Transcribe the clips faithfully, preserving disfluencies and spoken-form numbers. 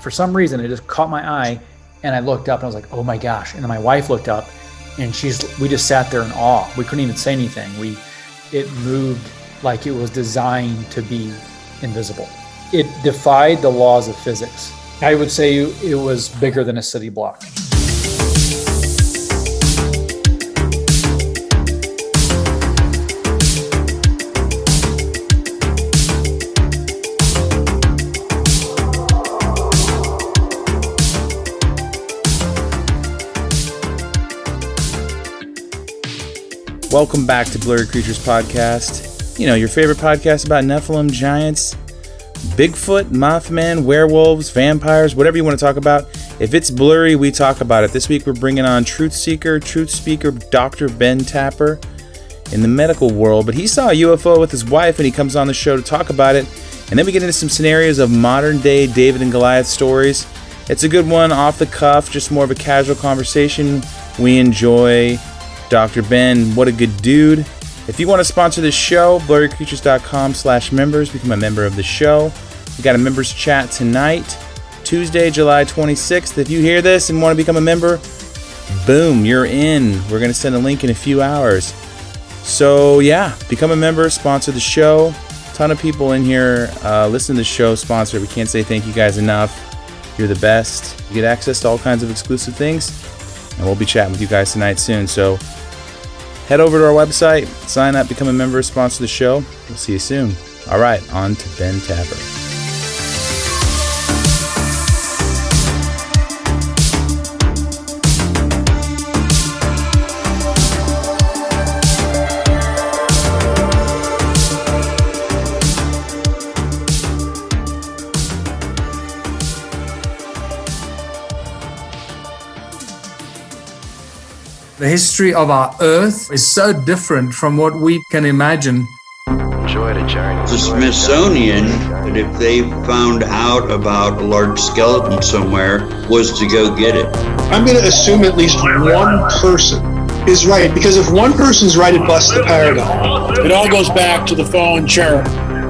for some reason, it just caught my eye, and I looked up and I was like, oh my gosh. And then my wife looked up, and she's, we just sat there in awe. We couldn't even say anything. We, it moved like it was designed to be invisible. It defied the laws of physics. I would say it was bigger than a city block. Welcome back to Blurry Creatures Podcast. You know, your favorite podcast about Nephilim, giants, Bigfoot, Mothman, werewolves, vampires, whatever you want to talk about. If it's blurry, we talk about it. This week we're bringing on truth seeker, truth speaker, Doctor Ben Tapper in the medical world. But he saw a U F O with his wife and he comes on the show to talk about it. And then we get into some scenarios of modern day David and Goliath stories. It's a good one, off the cuff, just more of a casual conversation. We enjoy Doctor Ben, what a good dude. If you want to sponsor this show, blurrycreatures.com slash members, become a member of the show. We got a members chat tonight, Tuesday, July twenty-sixth. If you hear this and want to become a member, boom, you're in. We're going to send a link in a few hours. So yeah, become a member, sponsor the show. A ton of people in here uh, listen to the show, sponsor. We can't say thank you guys enough. You're the best. You get access to all kinds of exclusive things. And we'll be chatting with you guys tonight soon. So head over to our website, sign up, become a member, sponsor the show. We'll see you soon. All right, on to Ben Tapper. The history of our Earth is so different from what we can imagine. Enjoy the journey. The Smithsonian, if they found out about a large skeleton somewhere, was to go get it. I'm going to assume at least one person is right, because if one person's right, it busts the paradigm. It all goes back to the fallen cherub.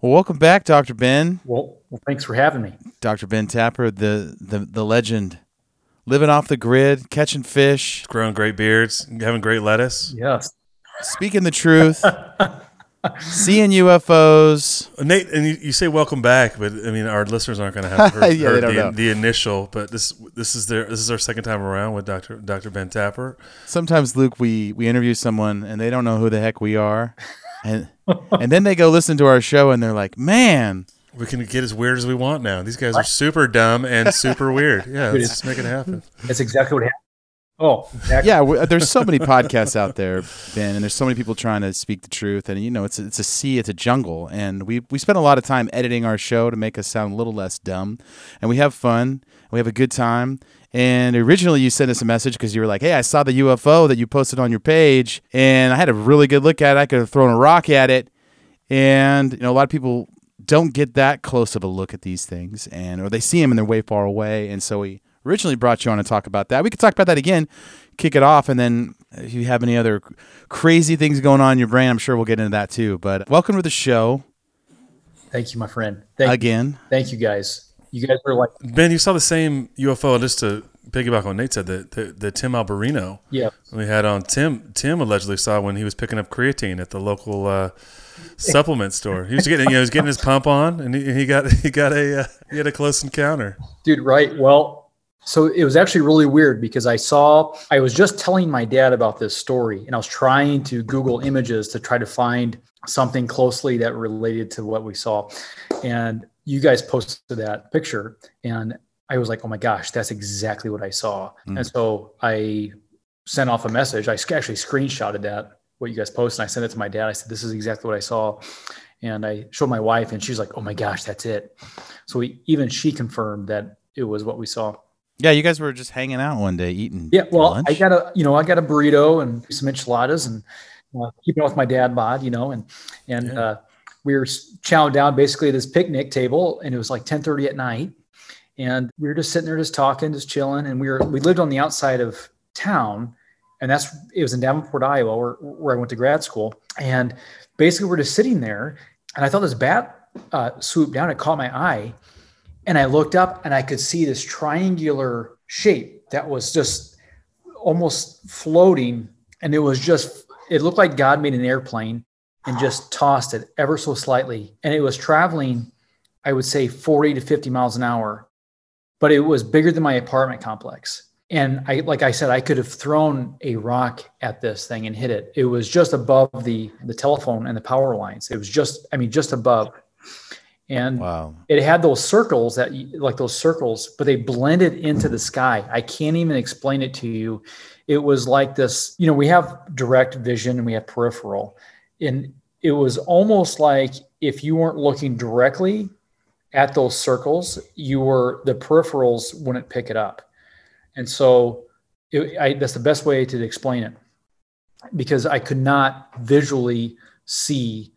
Well, welcome back, Doctor Ben. Well, well, thanks for having me. Doctor Ben Tapper, the, the the legend, living off the grid, catching fish. Growing great beards, having great lettuce. Yes. Speaking the truth, seeing U F Os. Nate, and you, you say welcome back, but I mean, our listeners aren't going to have heard, yeah, heard the, the initial, but this this is their this is our second time around with Doctor Doctor Ben Tapper. Sometimes, Luke, we, we interview someone and they don't know who the heck we are. And and then they go listen to our show and they're like, man, we can get as weird as we want now. These guys are super dumb and super weird. Yeah, let's just make it happen. That's exactly what happened. Oh, exactly. Yeah. There's so many podcasts out there, Ben, and there's so many people trying to speak the truth. And you know, it's it's a sea, it's a jungle, and we we spend a lot of time editing our show to make us sound a little less dumb. And we have fun. We have a good time. And originally you sent us a message because you were like, hey, I saw the U F O that you posted on your page, and I had a really good look at it. I could have thrown a rock at it. And you know, a lot of people don't get that close of a look at these things, and or they see them and they're way far away. And so we originally brought you on to talk about that. We could talk about that again, kick it off, and then if you have any other crazy things going on in your brain, I'm sure we'll get into that too. But welcome to the show. Thank you, my friend. Thank again. You. Thank you, guys. You guys were like, Ben, you saw the same U F O, just to piggyback on Nate said, the, the, the Tim Alberino. Yeah. We had on Tim. Tim allegedly saw when he was picking up creatine at the local uh, supplement store. He was getting, you know, he was getting his pump on, and he, he got he got a uh, he had a close encounter. Dude, right? Well, so it was actually really weird because I saw I was just telling my dad about this story, and I was trying to Google images to try to find something closely that related to what we saw, and you guys posted that picture and I was like, oh my gosh, that's exactly what I saw. Mm. And so I sent off a message. I actually screenshotted that, what you guys posted. And I sent it to my dad. I said, this is exactly what I saw. And I showed my wife and she's like, oh my gosh, that's it. So we, even she confirmed that it was what we saw. Yeah, you guys were just hanging out one day eating. Yeah, well, lunch. I got a you know I got a burrito and some enchiladas and uh, keeping up with my dad bod, you know, and and yeah. uh, we were chowing down basically at this picnic table, and it was like ten thirty at night, and we were just sitting there, just talking, just chilling, and we were we lived on the outside of town, and that's it was in Davenport, Iowa, where where I went to grad school, and basically we're just sitting there, and I thought this bat uh, swooped down, it caught my eye. And I looked up and I could see this triangular shape that was just almost floating. And it was just, it looked like God made an airplane and just tossed it ever so slightly. And it was traveling, I would say forty to fifty miles an hour, but it was bigger than my apartment complex. And I, like I said, I could have thrown a rock at this thing and hit it. It was just above the, the telephone and the power lines. It was just, I mean, just above. And wow. It had those circles that like those circles, but they blended into the sky. I can't even explain it to you. It was like this, you know, we have direct vision and we have peripheral, and it was almost like if you weren't looking directly at those circles, you were, the peripherals wouldn't pick it up. And so it, I, that's the best way to explain it, because I could not visually see,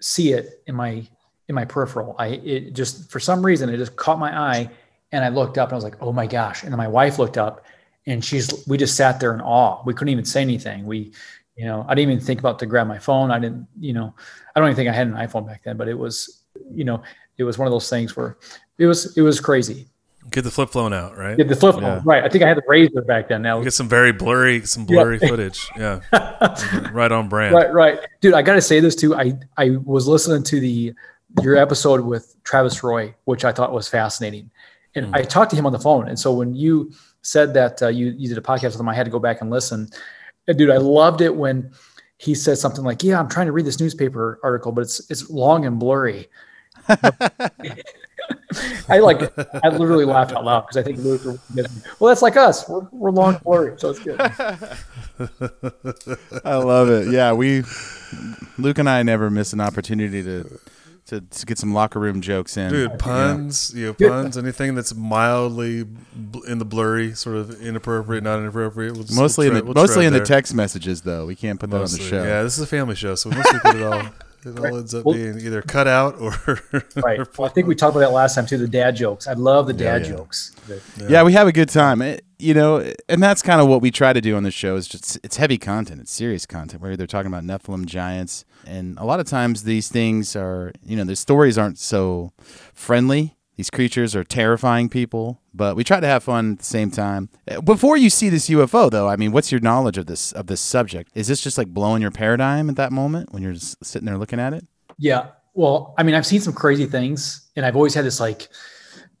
see it in my in my peripheral. I, it just, for some reason, it just caught my eye, and I looked up and I was like, oh my gosh. And then my wife looked up and she's, we just sat there in awe. We couldn't even say anything. We, you know, I didn't even think about to grab my phone. I didn't, you know, I don't even think I had an iPhone back then, but it was, you know, it was one of those things where it was, it was crazy. Get the flip phone out, right? Get the flip phone, yeah. Right. I think I had the razor back then. Now get some very blurry, some blurry yeah. footage. Yeah, right on brand. Right, right, dude. I got to say this too. I, I was listening to the your episode with Travis Roy, which I thought was fascinating. And mm. I talked to him on the phone. And so when you said that uh, you, you did a podcast with him, I had to go back and listen. And dude, I loved it when he said something like, yeah, I'm trying to read this newspaper article, but it's, it's long and blurry. I like it. I literally laughed out loud because I think, well, that's like us. We're, we're long and blurry. So it's good. I love it. Yeah. We, Luke and I never miss an opportunity to, To, to get some locker room jokes in, dude. Puns, you know, you know puns. Anything that's mildly bl- in the blurry, sort of inappropriate, not inappropriate. We'll just, mostly we'll try, in the we'll mostly in there. The text messages, though. We can't put mostly. That on the show. Yeah, this is a family show, so mostly it all it all ends up well, being either cut out or right. Or well, I think we talked about that last time too. The dad jokes. I love the dad yeah, yeah. jokes. Yeah. yeah, we have a good time. It, you know, and that's kind of what we try to do on the show. Is just it's heavy content. It's serious content. We're either talking about Nephilim giants. And a lot of times these things are, you know, the stories aren't so friendly. These creatures are terrifying people, but we try to have fun at the same time. Before you see this U F O, though, I mean, what's your knowledge of this of this subject? Is this just like blowing your paradigm at that moment when you're just sitting there looking at it? Yeah. Well, I mean, I've seen some crazy things, and I've always had this like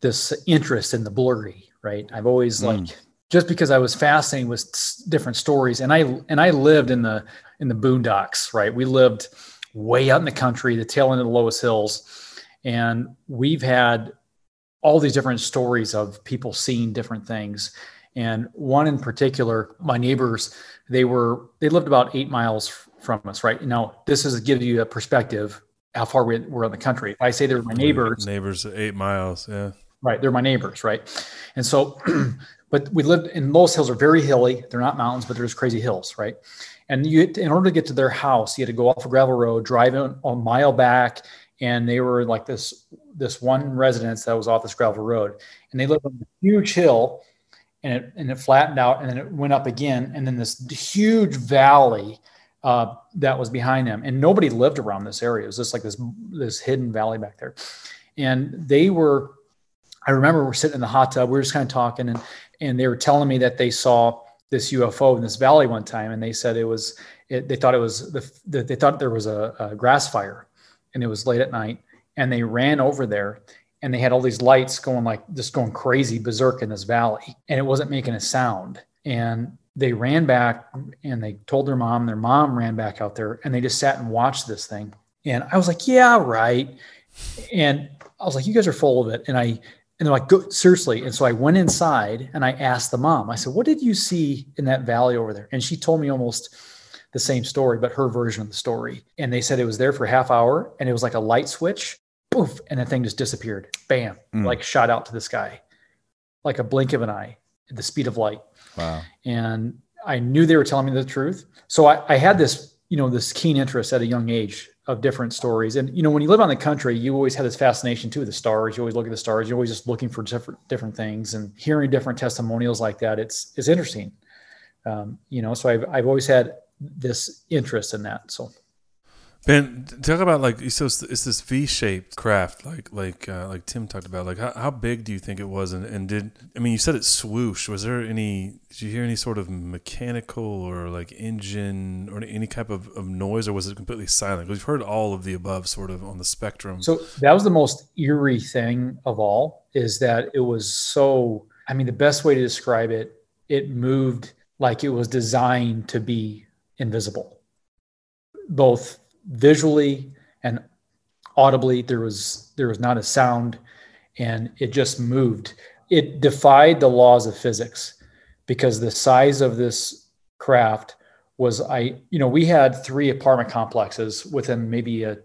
this interest in the blurry, right? I've always mm. like just because I was fascinated with different stories, and I and I lived in the in the boondocks, right? We lived way out in the country, the tail end of the lowest hills. And we've had all these different stories of people seeing different things. And one in particular, my neighbors, they were, they lived about eight miles from us, right? Now, this is to give you a perspective, how far we were in the country. If I say they're my neighbors. Neighbors, eight miles, yeah. Right, they're my neighbors, right? And so, but we lived in, most hills are very hilly. They're not mountains, but there's crazy hills, right? And you, in order to get to their house, you had to go off a gravel road, drive a mile back. And they were like this, this one residence that was off this gravel road. And they lived on a huge hill, and it, and it flattened out, and then it went up again. And then this huge valley uh, that was behind them. And nobody lived around this area. It was just like this, this hidden valley back there. And they were, I remember we're sitting in the hot tub, we were just kind of talking, and, and they were telling me that they saw this U F O in this valley one time. And they said it was, it, they thought it was, the, the they thought there was a, a grass fire, and it was late at night, and they ran over there, and they had all these lights going like, just going crazy berserk in this valley, and it wasn't making a sound. And they ran back and they told their mom, their mom ran back out there, and they just sat and watched this thing. And I was like, yeah, right. And I was like, you guys are full of it. And I, And they're like, go, seriously. And so I went inside and I asked the mom, I said, what did you see in that valley over there? And she told me almost the same story, but her version of the story. And they said it was there for a half hour, and it was like a light switch, poof, and the thing just disappeared. Bam, mm. like shot out to the sky, like a blink of an eye. the speed of light. Wow. And I knew they were telling me the truth. So I, I had this, you know, this keen interest at a young age of different stories. And, you know, when you live on the country, you always have this fascination too with the stars. You always look at the stars. You're always just looking for different, different things, and hearing different testimonials like that. It's, it's interesting. Um, you know, so I've, I've always had this interest in that. So. Ben, talk about like, so it's, it's this V-shaped craft, like, like, uh, like Tim talked about, like how, how big do you think it was? And, and did, I mean, you said it swooshed. Was there any, did you hear any sort of mechanical or like engine or any type of, of noise, or was it completely silent? We've heard all of the above sort of on the spectrum. So that was the most eerie thing of all, is that it was so, I mean, the best way to describe it, it moved like it was designed to be invisible, both visually and audibly. There was there was not a sound, and it just moved. It defied the laws of physics, because the size of this craft was, I you know we had three apartment complexes within maybe a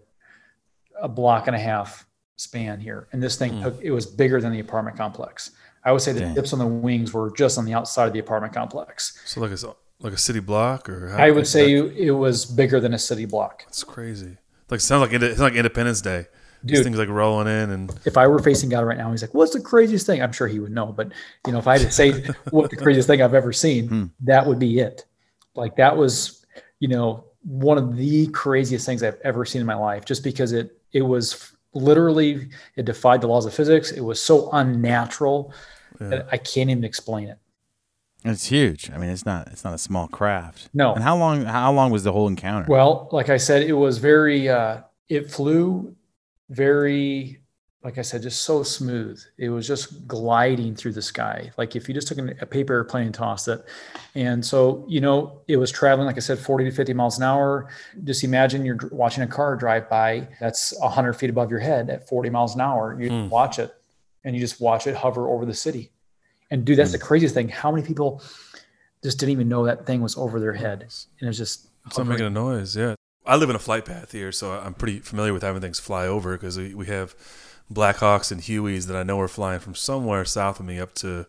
a block and a half span here, and this thing mm. took, it was bigger than the apartment complex. I would say the Dang. dips on the wings were just on the outside of the apartment complex. So like it's like a city block, or how, I would say that, it was bigger than a city block. That's crazy. Like, sounds like it's like Independence Day. Dude, these things like rolling in, and if I were facing God right now, he's like, "What's the craziest thing?" I'm sure he would know, but you know, if I had to say what the craziest thing I've ever seen, hmm. that would be it. Like that was, you know, one of the craziest things I've ever seen in my life, just because it it was. Literally, it defied the laws of physics. It was so unnatural yeah. that I can't even explain it. It's huge. I mean, it's not it's not a small craft. No. And how long how long was the whole encounter? Well, like I said, it was very uh it flew very, like I said, just so smooth. It was just gliding through the sky, like if you just took a paper airplane and tossed it. And so, you know, it was traveling, like I said, forty to fifty miles an hour. Just imagine you're watching a car drive by that's one hundred feet above your head at forty miles an hour. You mm. watch it, and you just watch it hover over the city. And dude, that's mm. the craziest thing. How many people just didn't even know that thing was over their head? And it was just, it's not making a noise. Yeah. I live in a flight path here, so I'm pretty familiar with having things fly over, because we, we have Blackhawks and Hueys that I know are flying from somewhere south of me up to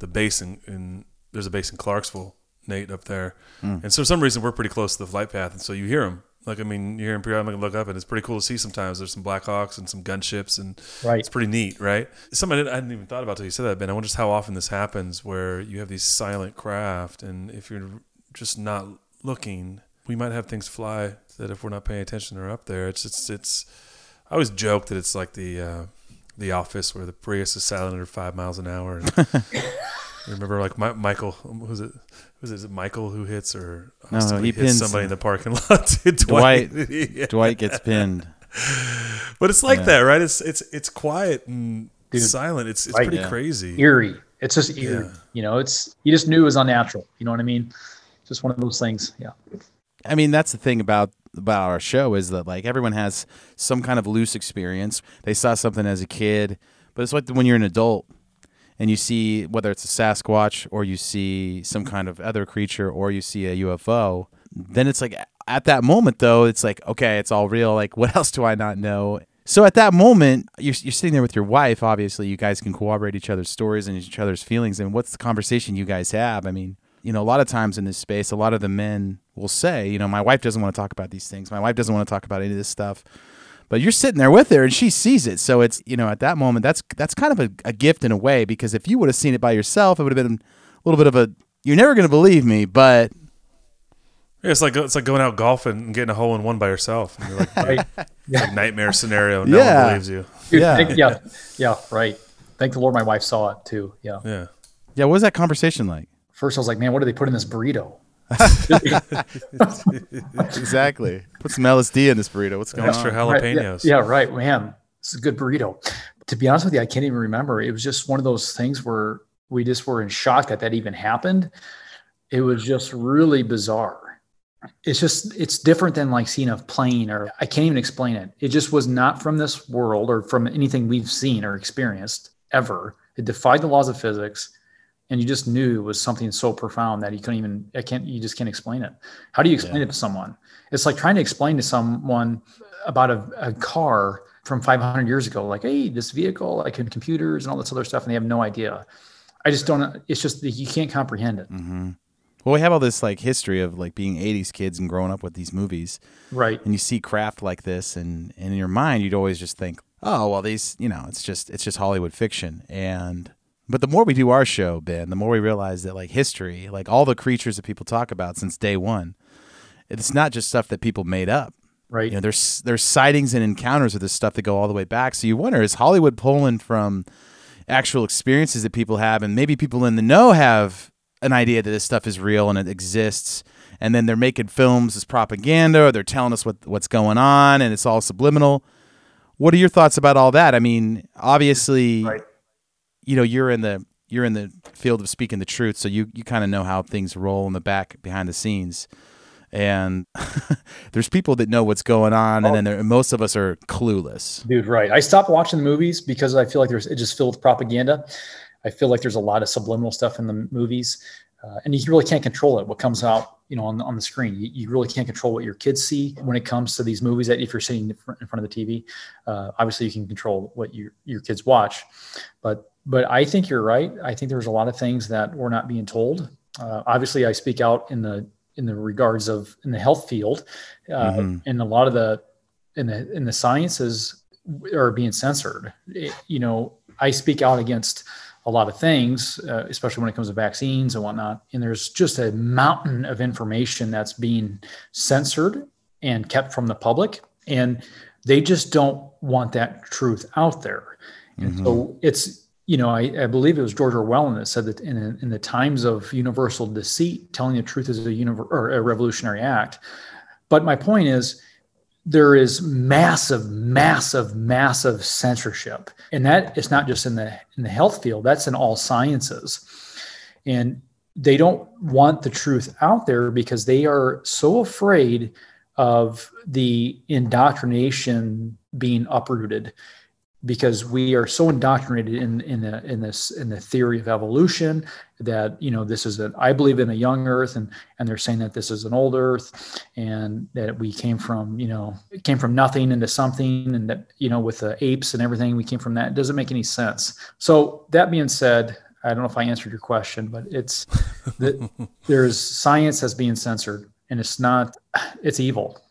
the base in, in there's a base in Clarksville, Nate, up there. Mm. And so for some reason we're pretty close to the flight path, and so you hear them. Like, I mean, you hear them periodically, look up, and it's pretty cool to see sometimes. There's some Blackhawks and some gunships, and right. it's pretty neat, right? Something I didn't, I hadn't even thought about until you said that, Ben. I wonder just how often this happens, where you have these silent craft, and if you're just not looking, we might have things fly that if we're not paying attention are up there. It's it's it's I always joke that it's like the uh, the Office, where the Prius is silent under five miles an hour. And I remember, like my, Michael, was it was it, is it Michael who hits, or no, he hits somebody in the parking lot? Dwight Dwight, yeah. Dwight gets pinned. But it's like yeah. that, right? It's it's it's quiet and Dude, silent. It's it's right, pretty yeah. crazy, eerie. It's just eerie. Yeah. You know, it's you just knew it was unnatural. You know what I mean? Just one of those things. Yeah. I mean, that's the thing about. about our show is that, like, everyone has some kind of loose experience. They saw something as a kid, but it's like when you're an adult and you see, whether it's a Sasquatch or you see some kind of other creature or you see a U F O, then it's like at that moment, though, it's like, okay, it's all real. Like, what else do I not know? So at that moment, you're, you're sitting there with your wife. Obviously, you guys can corroborate each other's stories and each other's feelings. And what's the conversation you guys have? I mean, you know, a lot of times in this space, a lot of the men will say, you know, my wife doesn't want to talk about these things. My wife doesn't want to talk about any of this stuff. But you're sitting there with her, and she sees it. So it's, you know, at that moment, that's that's kind of a, a gift in a way, because if you would have seen it by yourself, it would have been a little bit of a, you're never going to believe me, but... Yeah, it's like it's like going out golfing and getting a hole in one by yourself. And you're like, right. yeah. like nightmare scenario. No yeah. one believes you. Dude, yeah. Thank, yeah. Yeah, right. Thank the Lord my wife saw it, too. Yeah. Yeah. Yeah, what was that conversation like? First, I was like, man, what do they put in this burrito? Exactly. Put some L S D in this burrito. What's going Extra on? Extra jalapenos. Right. Yeah, yeah, right. Man, it's a good burrito. To be honest with you, I can't even remember. It was just one of those things where we just were in shock that that even happened. It was just really bizarre. It's just, it's different than like seeing a plane, or I can't even explain it. It just was not from this world or from anything we've seen or experienced ever. It defied the laws of physics. And you just knew it was something so profound that you couldn't even, I can't, you just can't explain it. How do you explain yeah. it to someone? It's like trying to explain to someone about a, a car from five hundred years ago, like, hey, this vehicle, like, and computers and all this other stuff. And they have no idea. I I just don't, it's just, you can't comprehend it. Mm-hmm. Well, we have all this like history of like being eighties kids and growing up with these movies. Right. And you see craft like this, and, and in your mind, you'd always just think, oh, well, these, you know, it's just, it's just Hollywood fiction. And, but the more we do our show, Ben, the more we realize that like history, like all the creatures that people talk about since day one, it's not just stuff that people made up. Right. You know, there's, there's sightings and encounters with this stuff that go all the way back. So you wonder, is Hollywood pulling from actual experiences that people have, and maybe people in the know have an idea that this stuff is real and it exists, and then they're making films as propaganda, or they're telling us what what's going on, and it's all subliminal. What are your thoughts about all that? I mean, obviously, right. you know, you're in the you're in the field of speaking the truth, so you you kind of know how things roll in the back behind the scenes. And there's people that know what's going on, oh. and then most of us are clueless. Dude, right. I stopped watching the movies because I feel like there's it just filled with propaganda. I feel like there's a lot of subliminal stuff in the movies, uh, and you really can't control it. What comes out, you know, on, on the screen, you, you really can't control what your kids see when it comes to these movies. That if you're sitting in front of the T V, uh, obviously you can control what your your kids watch. But but I think you're right. I think there's a lot of things that we're not being told. Uh, obviously, I speak out in the in the regards of in the health field, uh, mm-hmm. and a lot of the in the in the sciences are being censored. It, you know, I speak out against a lot of things, uh, especially when it comes to vaccines and whatnot. And there's just a mountain of information that's being censored and kept from the public. And they just don't want that truth out there. And mm-hmm. so it's, you know, I, I believe it was George Orwell that said that in, in the times of universal deceit, telling the truth is a, univer- or a revolutionary act. But my point is, there is massive, massive, massive censorship. And that is not just in the in the health field, that's in all sciences. And they don't want the truth out there because they are so afraid of the indoctrination being uprooted, because we are so indoctrinated in in the, in this in the theory of evolution that, you know, this is an I believe in a young Earth, and and they're saying that this is an old Earth, and that we came from, you know, came from nothing into something, and that, you know, with the apes and everything, we came from that. It doesn't make any sense. So that being said, I don't know if I answered your question, but it's that there's science that's being censored, and it's not it's evil.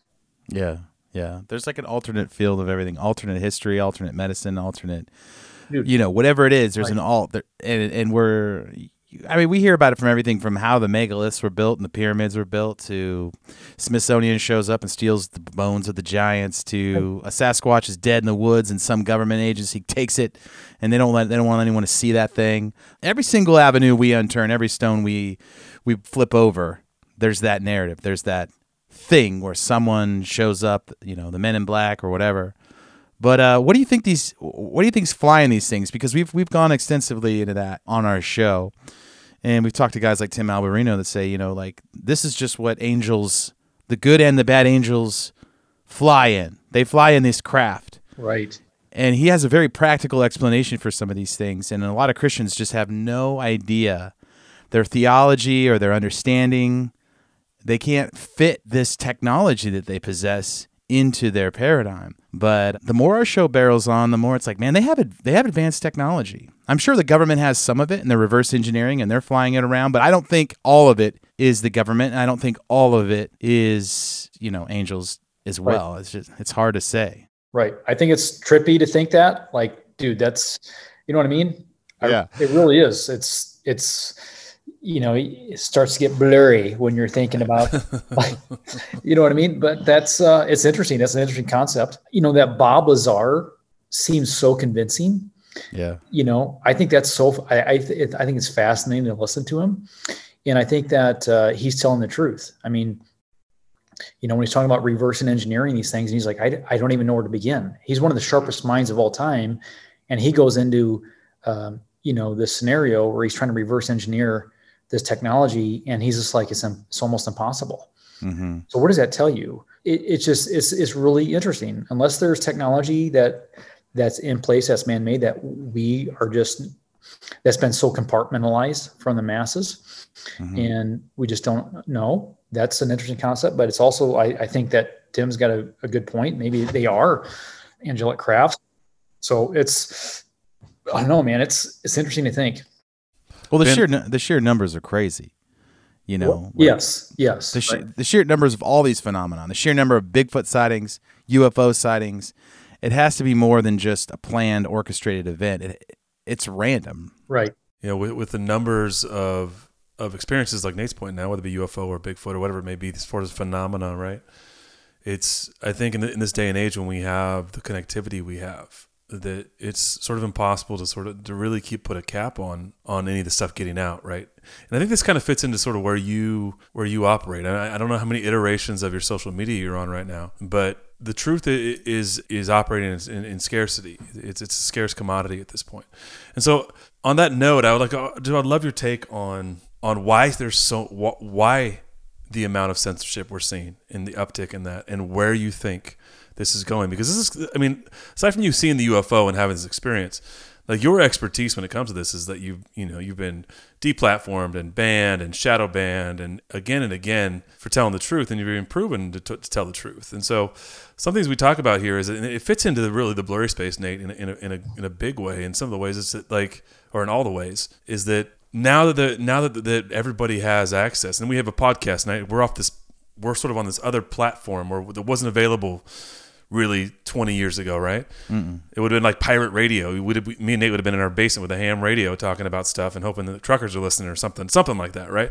Yeah. Yeah, there's like an alternate field of everything, alternate history, alternate medicine, alternate, Dude. you know, whatever it is, there's right. an alt, there, and, and we're, I mean, we hear about it from everything from how the megaliths were built and the pyramids were built, to Smithsonian shows up and steals the bones of the giants, to a Sasquatch is dead in the woods and some government agency takes it and they don't let, they don't want anyone to see that thing. Every single avenue we unturn, every stone we, we flip over, there's that narrative, there's that thing where someone shows up, you know, the men in black or whatever. But uh, what do you think these, what do you think's flying these things? Because we've we've gone extensively into that on our show, and we've talked to guys like Tim Alberino that say, you know, like, this is just what angels, the good and the bad angels, fly in. They fly in this craft, right? And he has a very practical explanation for some of these things, and a lot of Christians just have no idea. Their theology or their understanding, they can't fit this technology that they possess into their paradigm. But the more our show barrels on, the more it's like, man, they have ad- they have advanced technology. I'm sure the government has some of it, and they're reverse engineering, and they're flying it around, but I don't think all of it is the government, and I don't think all of it is, you know, angels as well. Right. It's just, it's hard to say. Right. I think it's trippy to think that. Like, dude, that's, you know what I mean? Yeah. I, it really is. It's, it's... you know, it starts to get blurry when you're thinking about, like, you know what I mean? But that's, uh, it's interesting. That's an interesting concept. You know, that Bob Lazar seems so convincing. Yeah. You know, I think that's so, I, I, th- I think it's fascinating to listen to him. And I think that uh, he's telling the truth. I mean, you know, when he's talking about reverse and engineering these things, and he's like, I, I don't even know where to begin. He's one of the sharpest minds of all time. And he goes into, um, you know, this scenario where he's trying to reverse engineer this technology, and he's just like, it's, it's almost impossible. Mm-hmm. So what does that tell you? It, it's just, it's, it's really interesting. Unless there's technology that that's in place, that's man-made, that we are just, that's been so compartmentalized from the masses, mm-hmm. and we just don't know. That's an interesting concept, but it's also, I, I think that Tim's got a, a good point. Maybe they are angelic crafts. So it's, I don't know, man, it's, it's interesting to think. Well, the ben, sheer the sheer numbers are crazy. You know, well, like yes, yes. The, right. the sheer numbers of all these phenomena, the sheer number of Bigfoot sightings, U F O sightings, it has to be more than just a planned, orchestrated event. It, it's random, right? Yeah, you know, with, with the numbers of of experiences, like Nate's point now, whether it be U F O or Bigfoot or whatever it may be, these sort of phenomena, right? It's I think in, the, in this day and age when we have the connectivity we have, that it's sort of impossible to sort of to really keep put a cap on on any of the stuff getting out, right? And I think this kind of fits into sort of where you where you operate. And I, I don't know how many iterations of your social media you're on right now, but the truth is is operating in, in scarcity. It's it's a scarce commodity at this point. And so on that note, I would like I'd love your take on on why there's so why the amount of censorship we're seeing and the uptick in that, and where you think this is going, because this is, I mean, aside from you seeing the U F O and having this experience, like your expertise when it comes to this is that you've, you know, you've been deplatformed and banned and shadow banned and again and again for telling the truth, and you've been proven to, t- to tell the truth. And so some things we talk about here is, and it fits into the, really the blurry space, Nate, in a, in a, in a, in a big way. In some of the ways it's that like, or in all the ways is that now that the, now that, that everybody has access, and we have a podcast night, we're off this, we're sort of on this other platform where that wasn't available really twenty years ago, right? Mm-mm. It would have been like pirate radio. We would have, me and Nate would have been in our basement with a ham radio talking about stuff and hoping that the truckers are listening or something, something like that, right?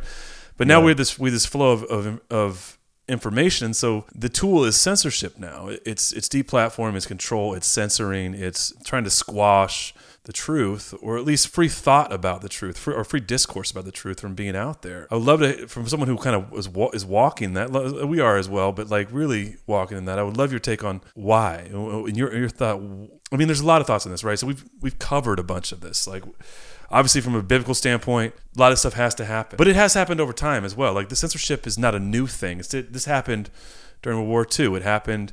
But now yeah. we have this we have this flow of, of of information. So the tool is censorship now. It's it's deplatform, it's control, it's censoring, it's trying to squash the truth, or at least free thought about the truth, free, or free discourse about the truth from being out there. I would love to, from someone who kind of was, is walking that, we are as well, but like really walking in that, I would love your take on why, and your your thought. I mean, there's a lot of thoughts on this, right? So we've we've covered a bunch of this. Like, obviously from a biblical standpoint, a lot of stuff has to happen, but it has happened over time as well. Like the censorship is not a new thing. It's, this happened during World War Two. It happened.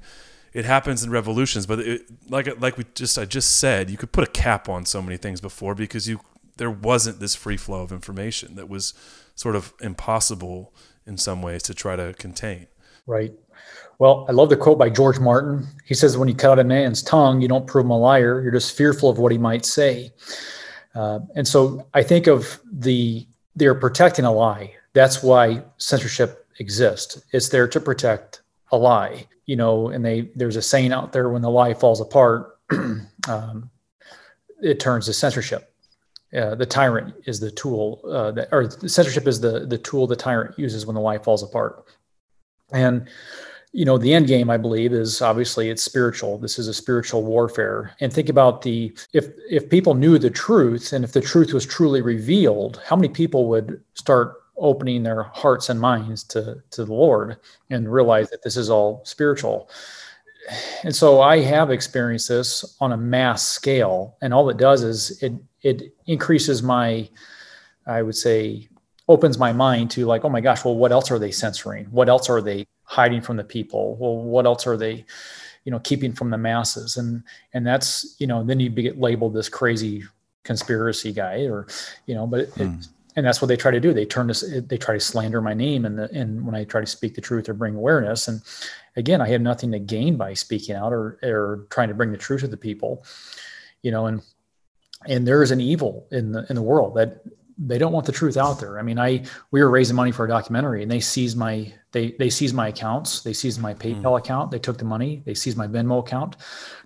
It happens in revolutions, but it, like like we just I just said, you could put a cap on so many things before because you there wasn't this free flow of information that was sort of impossible in some ways to try to contain. Right. Well, I love the quote by George Martin. He says, "When you cut out a man's tongue, you don't prove him a liar. You're just fearful of what he might say." Uh, and so I think of the they're protecting a lie. That's why censorship exists. It's there to protect a lie. You know, and they there's a saying out there, when the lie falls apart, um, it turns to censorship. Uh, the tyrant is the tool, uh, that, or censorship is the the tool the tyrant uses when the lie falls apart. And, you know, the end game, I believe, is obviously it's spiritual. This is a spiritual warfare. And think about the, if if people knew the truth, and if the truth was truly revealed, how many people would start opening their hearts and minds to, to the Lord and realize that this is all spiritual. And so I have experienced this on a mass scale, and all it does is it, it increases my, I would say, opens my mind to like, oh my gosh, well, what else are they censoring? What else are they hiding from the people? Well, what else are they, you know, keeping from the masses? And, and that's, you know, then you get labeled this crazy conspiracy guy or, you know, but it, hmm. it And that's what they try to do. They turn this. They try to slander my name, and and when I try to speak the truth or bring awareness, and again, I have nothing to gain by speaking out or or trying to bring the truth to the people, you know. And and there is an evil in the in the world that they don't want the truth out there. I mean, I we were raising money for a documentary, and they seized my they they seized my accounts. They seized my PayPal mm. account. They took the money. They seized my Venmo account.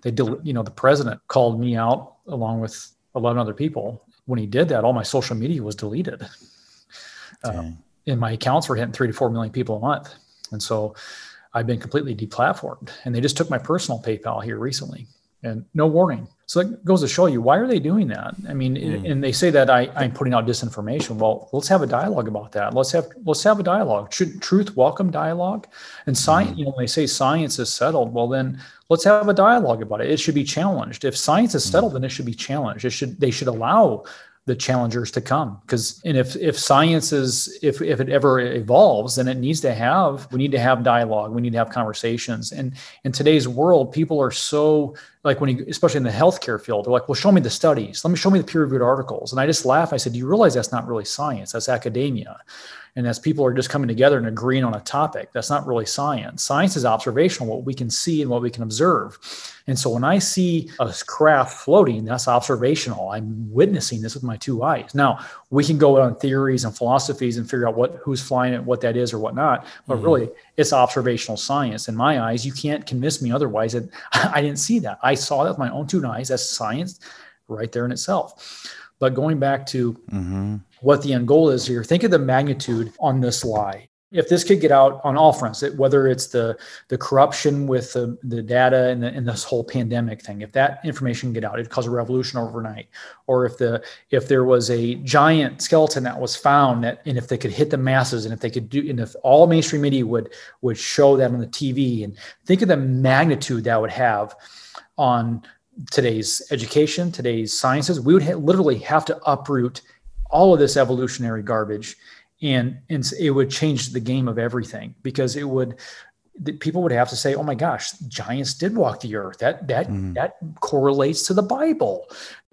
They del- you know the president called me out along with eleven other people. When he did that, all my social media was deleted. Um, and my accounts were hitting three to four million people a month. And so I've been completely deplatformed. And they just took my personal PayPal here recently, and no warning. So that goes to show you, why are they doing that? I mean, mm. and they say that I, I'm putting out disinformation. Well, let's have a dialogue about that. Let's have let's have a dialogue. Should truth welcome dialogue? And science, mm. you know, when they say science is settled, well then let's have a dialogue about it. It should be challenged. If science is settled, then it should be challenged. It should they should allow the challengers to come. Because and if if science is if if it ever evolves, then it needs to have we need to have dialogue. We need to have conversations. And in today's world, people are so like when you, especially in the healthcare field, they're like, well, show me the studies. Let me show me the peer reviewed articles. And I just laugh. I said, do you realize that's not really science? That's academia. And that's people are just coming together and agreeing on a topic. That's not really science. Science is observational, what we can see and what we can observe. And so when I see a craft floating, that's observational. I'm witnessing this with my two eyes. Now we can go on theories and philosophies and figure out what, who's flying it, what that is or whatnot, but mm-hmm. really it's observational science. In my eyes, you can't convince me otherwise. That I didn't see that. I saw that with my own two eyes. That's science right there in itself. But going back to mm-hmm. what the end goal is here, think of the magnitude on this lie. If this could get out on all fronts, it, whether it's the the corruption with the, the data and, the, and this whole pandemic thing, if that information get out, it'd cause a revolution overnight. Or if the if there was a giant skeleton that was found, that, and if they could hit the masses, and if they could do, and if all mainstream media would would show that on the T V, and think of the magnitude that would have on today's education, today's sciences, we would ha- literally have to uproot all of this evolutionary garbage, and, and it would change the game of everything, because it would, the, people would have to say, oh my gosh, giants did walk the earth. That, that, mm. that correlates to the Bible.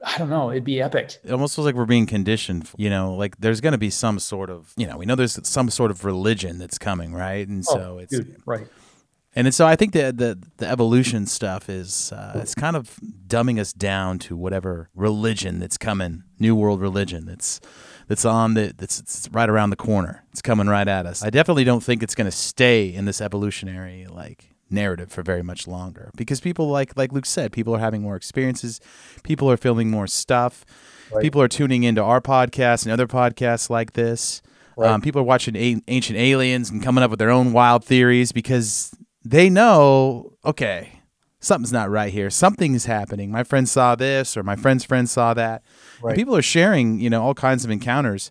I don't know. It'd be epic. It almost feels like we're being conditioned, you know, like there's going to be some sort of, you know, we know there's some sort of religion that's coming. Right. And oh, so it's dude, right. And so I think the, the, the evolution stuff is uh, it's kind of dumbing us down to whatever religion that's coming, New World religion that's that's on the that's it's right around the corner. It's coming right at us. I definitely don't think it's going to stay in this evolutionary like narrative for very much longer, because people like like Luke said, people are having more experiences, people are filming more stuff, right. People are tuning into our podcast and other podcasts like this. Right. Um, people are watching a- Ancient Aliens and coming up with their own wild theories because. They know, okay, something's not right here. Something is happening. My friend saw this, or my friend's friend saw that. Right. And people are sharing, you know, all kinds of encounters.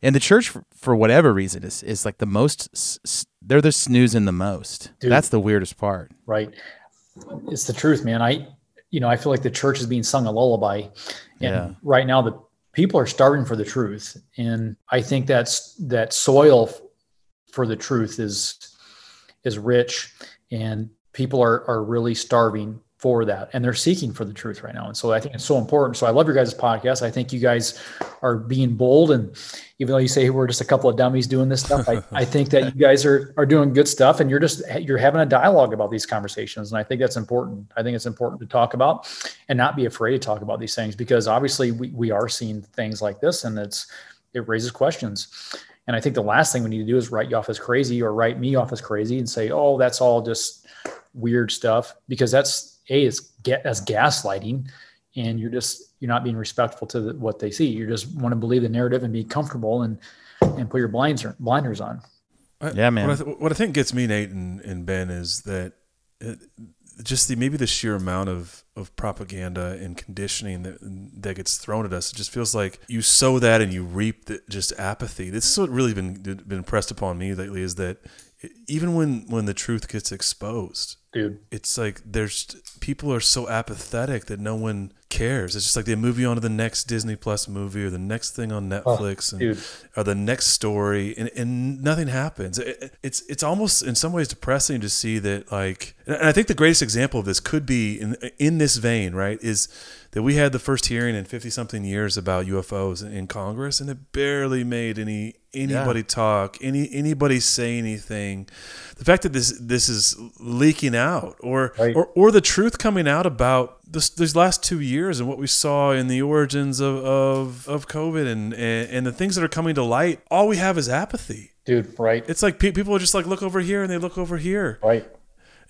And the church, for, for whatever reason, is is like the most. S- they're the snoozing the most. Dude, that's the weirdest part. Right. It's the truth, man. I, you know, I feel like the church is being sung a lullaby, and yeah. right now the people are starving for the truth. And I think that's that soil for the truth is. is rich, and people are are really starving for that, and they're seeking for the truth right now. And so I think it's so important. So I love your guys' podcast. I think you guys are being bold, and even though you say we're just a couple of dummies doing this stuff, I, I think that you guys are are doing good stuff, and you're just you're having a dialogue about these conversations, and I think that's important. I think it's important to talk about and not be afraid to talk about these things, because obviously we, we are seeing things like this, and it's it raises questions. And I think the last thing we need to do is write you off as crazy or write me off as crazy and say, oh, that's all just weird stuff, because that's a, it's get as gaslighting, and you're just, you're not being respectful to the, what they see. You just want to believe the narrative and be comfortable and, and put your blinds or, blinders on. I, yeah, man. What I, th- what I think gets me, Nate and, and Ben, is that it, just the, maybe the sheer amount of, of propaganda and conditioning that that gets thrown at us. It just feels like you sow that and you reap the, just apathy. This is what really been been pressed upon me lately, is that even when, when the truth gets exposed, dude, it's like there's people are so apathetic that no one cares. It's just like they move you on to the next Disney Plus movie or the next thing on Netflix, oh, and, or the next story, and, and nothing happens. It, it's it's almost in some ways depressing to see that, like, and I think the greatest example of this could be in in this vein, right, is that we had the first hearing in fifty-something years about U F Os in Congress, and it barely made any anybody yeah. talk, any anybody say anything. The fact that this this is leaking out, or right. or, or the truth coming out about this, these last two years and what we saw in the origins of of, of COVID and, and and the things that are coming to light, all we have is apathy, dude. Right? It's like pe- people are just like, look over here, and they look over here, right?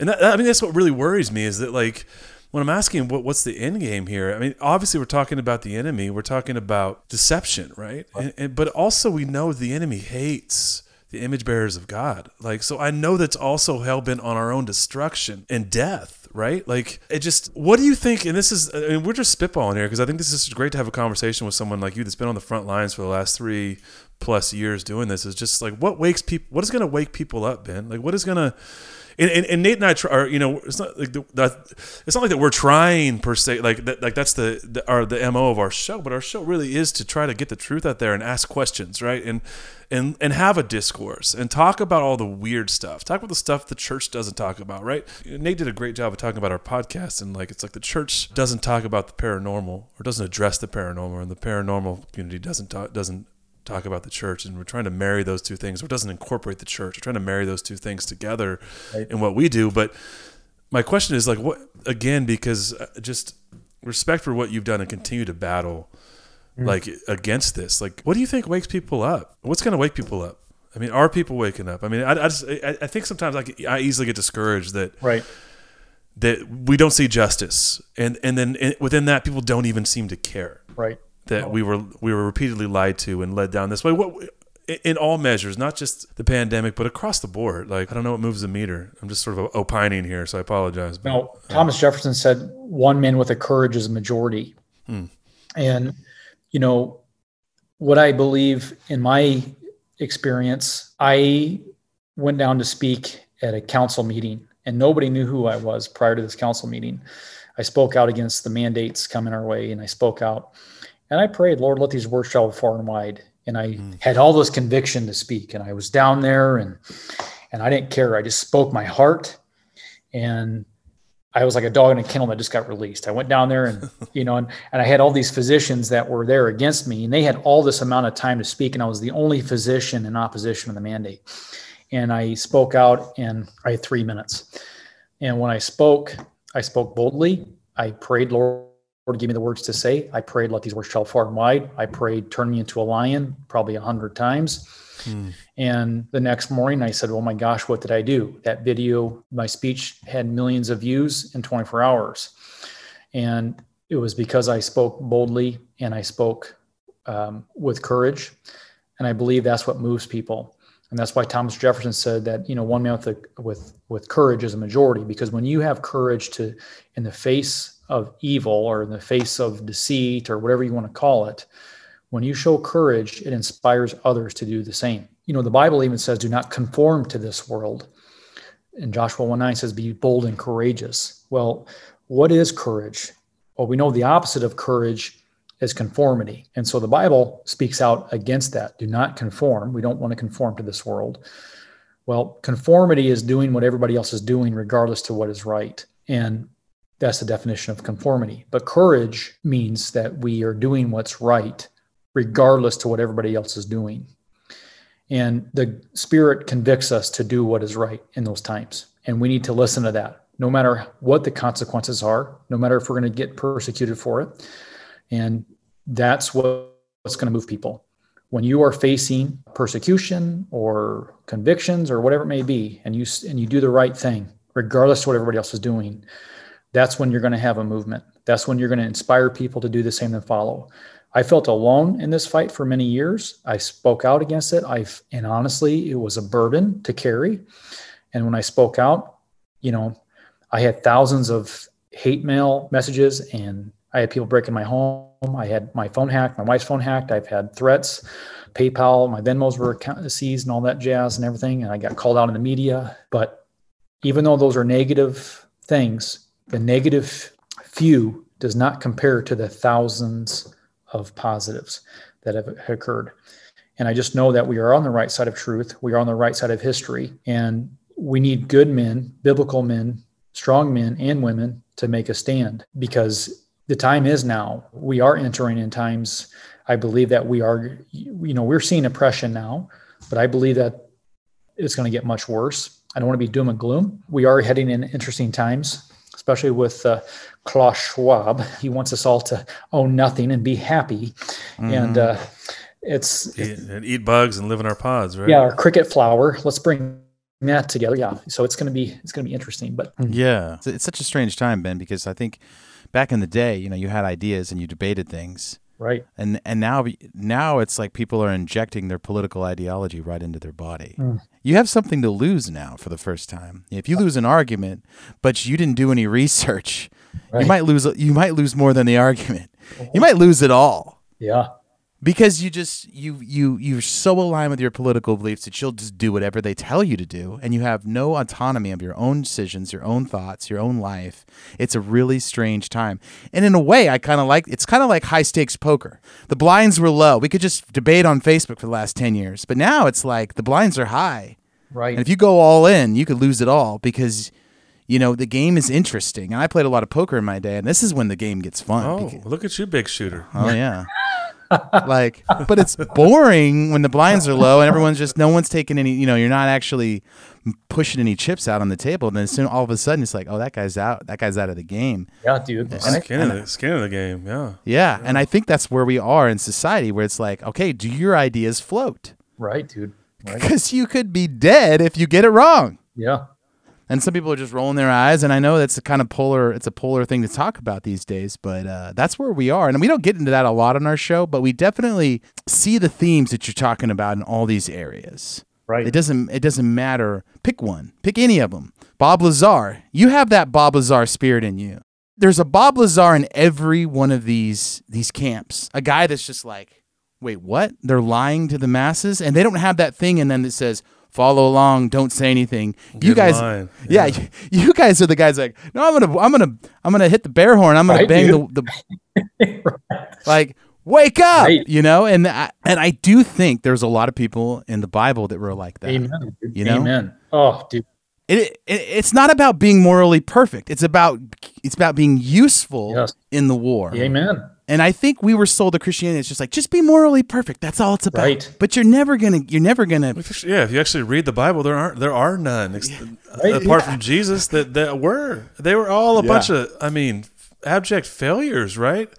And that, I mean, that's what really worries me, is that, like, when I'm asking what what's the end game here, I mean, obviously we're talking about the enemy, we're talking about deception, right? Right. And, and, but also we know the enemy hates the image bearers of God. Like, so I know that's also hell bent on our own destruction and death, right? Like, it just, what do you think? And this is, I mean, we're just spitballing here, because I think this is great to have a conversation with someone like you that's been on the front lines for the last three plus years doing this is just like, what wakes people, what is going to wake people up, Ben? Like, what is going to, and, and, and Nate and I try, are, you know, it's not like the, that, it's not like that we're trying per se, like that, like that's the, the, our, the M O of our show, but our show really is to try to get the truth out there and ask questions. Right. And, and, and have a discourse and talk about all the weird stuff, talk about the stuff the church doesn't talk about. Right. Nate did a great job of talking about our podcast, and like, it's like the church doesn't talk about the paranormal or doesn't address the paranormal, and the paranormal community doesn't talk, doesn't, talk about the church, and we're trying to marry those two things, or doesn't incorporate the church. We're trying to marry those two things together, right, in what we do. But my question is, like, what, again, because just respect for what you've done and continue to battle mm. like against this. Like, what do you think wakes people up? What's going to wake people up? I mean, are people waking up? I mean, I, I just, I, I think sometimes I, I easily get discouraged that, right, that we don't see justice. And, and then and within that, people don't even seem to care. Right. That we were we were repeatedly lied to and led down this way. What, in all measures, not just the pandemic, but across the board. Like, I don't know what moves the meter. I'm just sort of opining here, so I apologize. But, no, Thomas uh, Jefferson said, "One man with a courage is a majority." Hmm. And you know what I believe in my experience. I went down to speak at a council meeting, and nobody knew who I was prior to this council meeting. I spoke out against the mandates coming our way, and I spoke out. And I prayed, Lord, let these words travel far and wide. And I mm. had all this conviction to speak. And I was down there, and and I didn't care. I just spoke my heart. And I was like a dog in a kennel that just got released. I went down there, and you know, and, and I had all these physicians that were there against me, and they had all this amount of time to speak. And I was the only physician in opposition to the mandate. And I spoke out, and I had three minutes. And when I spoke, I spoke boldly. I prayed, Lord, Lord, give me the words to say. I prayed, let these words travel far and wide. I prayed, turn me into a lion, probably a hundred times. Hmm. And the next morning I said, oh my gosh, what did I do? That video, my speech had millions of views in twenty-four hours. And it was because I spoke boldly, and I spoke um, with courage. And I believe that's what moves people. And that's why Thomas Jefferson said that, you know, one man with a, with, with courage is a majority, because when you have courage to, in the face of evil, or in the face of deceit, or whatever you want to call it, when you show courage, it inspires others to do the same. You know, the Bible even says, do not conform to this world. And Joshua one nine says, be bold and courageous. Well, what is courage? Well, we know the opposite of courage is conformity. And so the Bible speaks out against that. Do not conform. We don't want to conform to this world. Well, conformity is doing what everybody else is doing, regardless to what is right. And that's the definition of conformity. But courage means that we are doing what's right, regardless to what everybody else is doing. And the Spirit convicts us to do what is right in those times. And we need to listen to that, no matter what the consequences are, no matter if we're going to get persecuted for it. And that's what's going to move people. When you are facing persecution or convictions or whatever it may be, and you and you do the right thing, regardless of what everybody else is doing, that's when you're going to have a movement. That's when you're going to inspire people to do the same and follow. I felt alone in this fight for many years. I spoke out against it. I've, and honestly, it was a burden to carry. And when I spoke out, you know, I had thousands of hate mail messages, and I had people breaking my home. I had my phone hacked, my wife's phone hacked. I've had threats, PayPal, my Venmos were seized and all that jazz and everything. And I got called out in the media. But even though those are negative things, the negative few does not compare to the thousands of positives that have occurred. And I just know that we are on the right side of truth. We are on the right side of history. And we need good men, biblical men, strong men and women to make a stand, because the time is now. We are entering in times. I believe that we are, you know, we're seeing oppression now, but I believe that it's going to get much worse. I don't want to be doom and gloom. We are heading in interesting times, especially with uh, Klaus Schwab. He wants us all to own nothing and be happy. Mm-hmm. And uh, it's... Eat, and eat bugs and live in our pods, right? Yeah, our cricket flower. Let's bring that together. Yeah, so it's going to be it's going to be interesting. But yeah, it's, it's such a strange time, Ben, because I think back in the day, you know, you had ideas and you debated things. Right. And and now now it's like people are injecting their political ideology right into their body. Mm. You have something to lose now for the first time. If you lose an argument, but you didn't do any research, right, you might lose you might lose more than the argument. You might lose it all. Yeah. Because you just you you you're so aligned with your political beliefs that you'll just do whatever they tell you to do, and you have no autonomy of your own decisions, your own thoughts, your own life. It's a really strange time, and in a way, I kind of like it's kind of like high stakes poker. The blinds were low; we could just debate on Facebook for the last ten years, but now it's like the blinds are high. Right. And if you go all in, you could lose it all because. You know, the game is interesting. And I played a lot of poker in my day, and this is when the game gets fun. Oh, because, look at you, big shooter. Oh, yeah. Like, but it's boring when the blinds are low and everyone's just, no one's taking any, you know, you're not actually pushing any chips out on the table. And then soon, all of a sudden, it's like, oh, that guy's out. That guy's out of the game. Yeah, dude. And skin, I, of the, I, skin of the game, yeah. yeah. Yeah, and I think that's where we are in society, where it's like, okay, do your ideas float? Right, dude. Because right. You could be dead if you get it wrong. Yeah. And some people are just rolling their eyes, and I know that's a kind of polar. It's a polar thing to talk about these days, but uh, that's where we are, and we don't get into that a lot on our show, but we definitely see the themes that you're talking about in all these areas. Right. It doesn't. It doesn't matter. Pick one. Pick any of them. Bob Lazar. You have that Bob Lazar spirit in you. There's a Bob Lazar in every one of these these camps. A guy that's just like, wait, what? They're lying to the masses, and they don't have that thing in them that says. Follow along, don't say anything. Good you guys line. Yeah, yeah you, you guys are the guys like, "No, I'm going to I'm going to I'm going to hit the bear horn. I'm going to bang do. the, the right. Like, wake up, right. you know? And I, and I do think there's a lot of people in the Bible that were like that. Amen. Dude. You know? Amen. Oh, dude. It, it it's not about being morally perfect. It's about it's about being useful yes. in the war. Amen. And I think we were sold to Christianity. It's just like, just be morally perfect. That's all it's about. Right. But you're never gonna, you're never gonna. Yeah, if you actually read the Bible, there aren't, there are none yeah. right? apart yeah. from Jesus. That that were, they were all a yeah. bunch of, I mean, abject failures, right?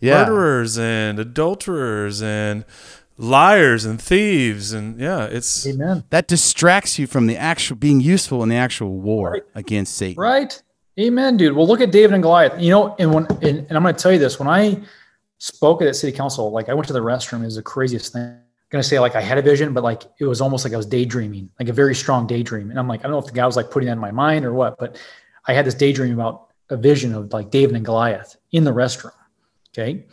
Yeah. Murderers and adulterers and liars and thieves and yeah, it's Amen. That distracts you from the actual being useful in the actual war right. against Satan, right? Amen, dude. Well, look at David and Goliath. You know, and when and, and I'm going to tell you this. When I spoke at that city council, like I went to the restroom. It was the craziest thing. I'm going to say like I had a vision, but like it was almost like I was daydreaming, like a very strong daydream. And I'm like, I don't know if the guy was like putting that in my mind or what, but I had this daydream about a vision of like David and Goliath in the restroom. Okay.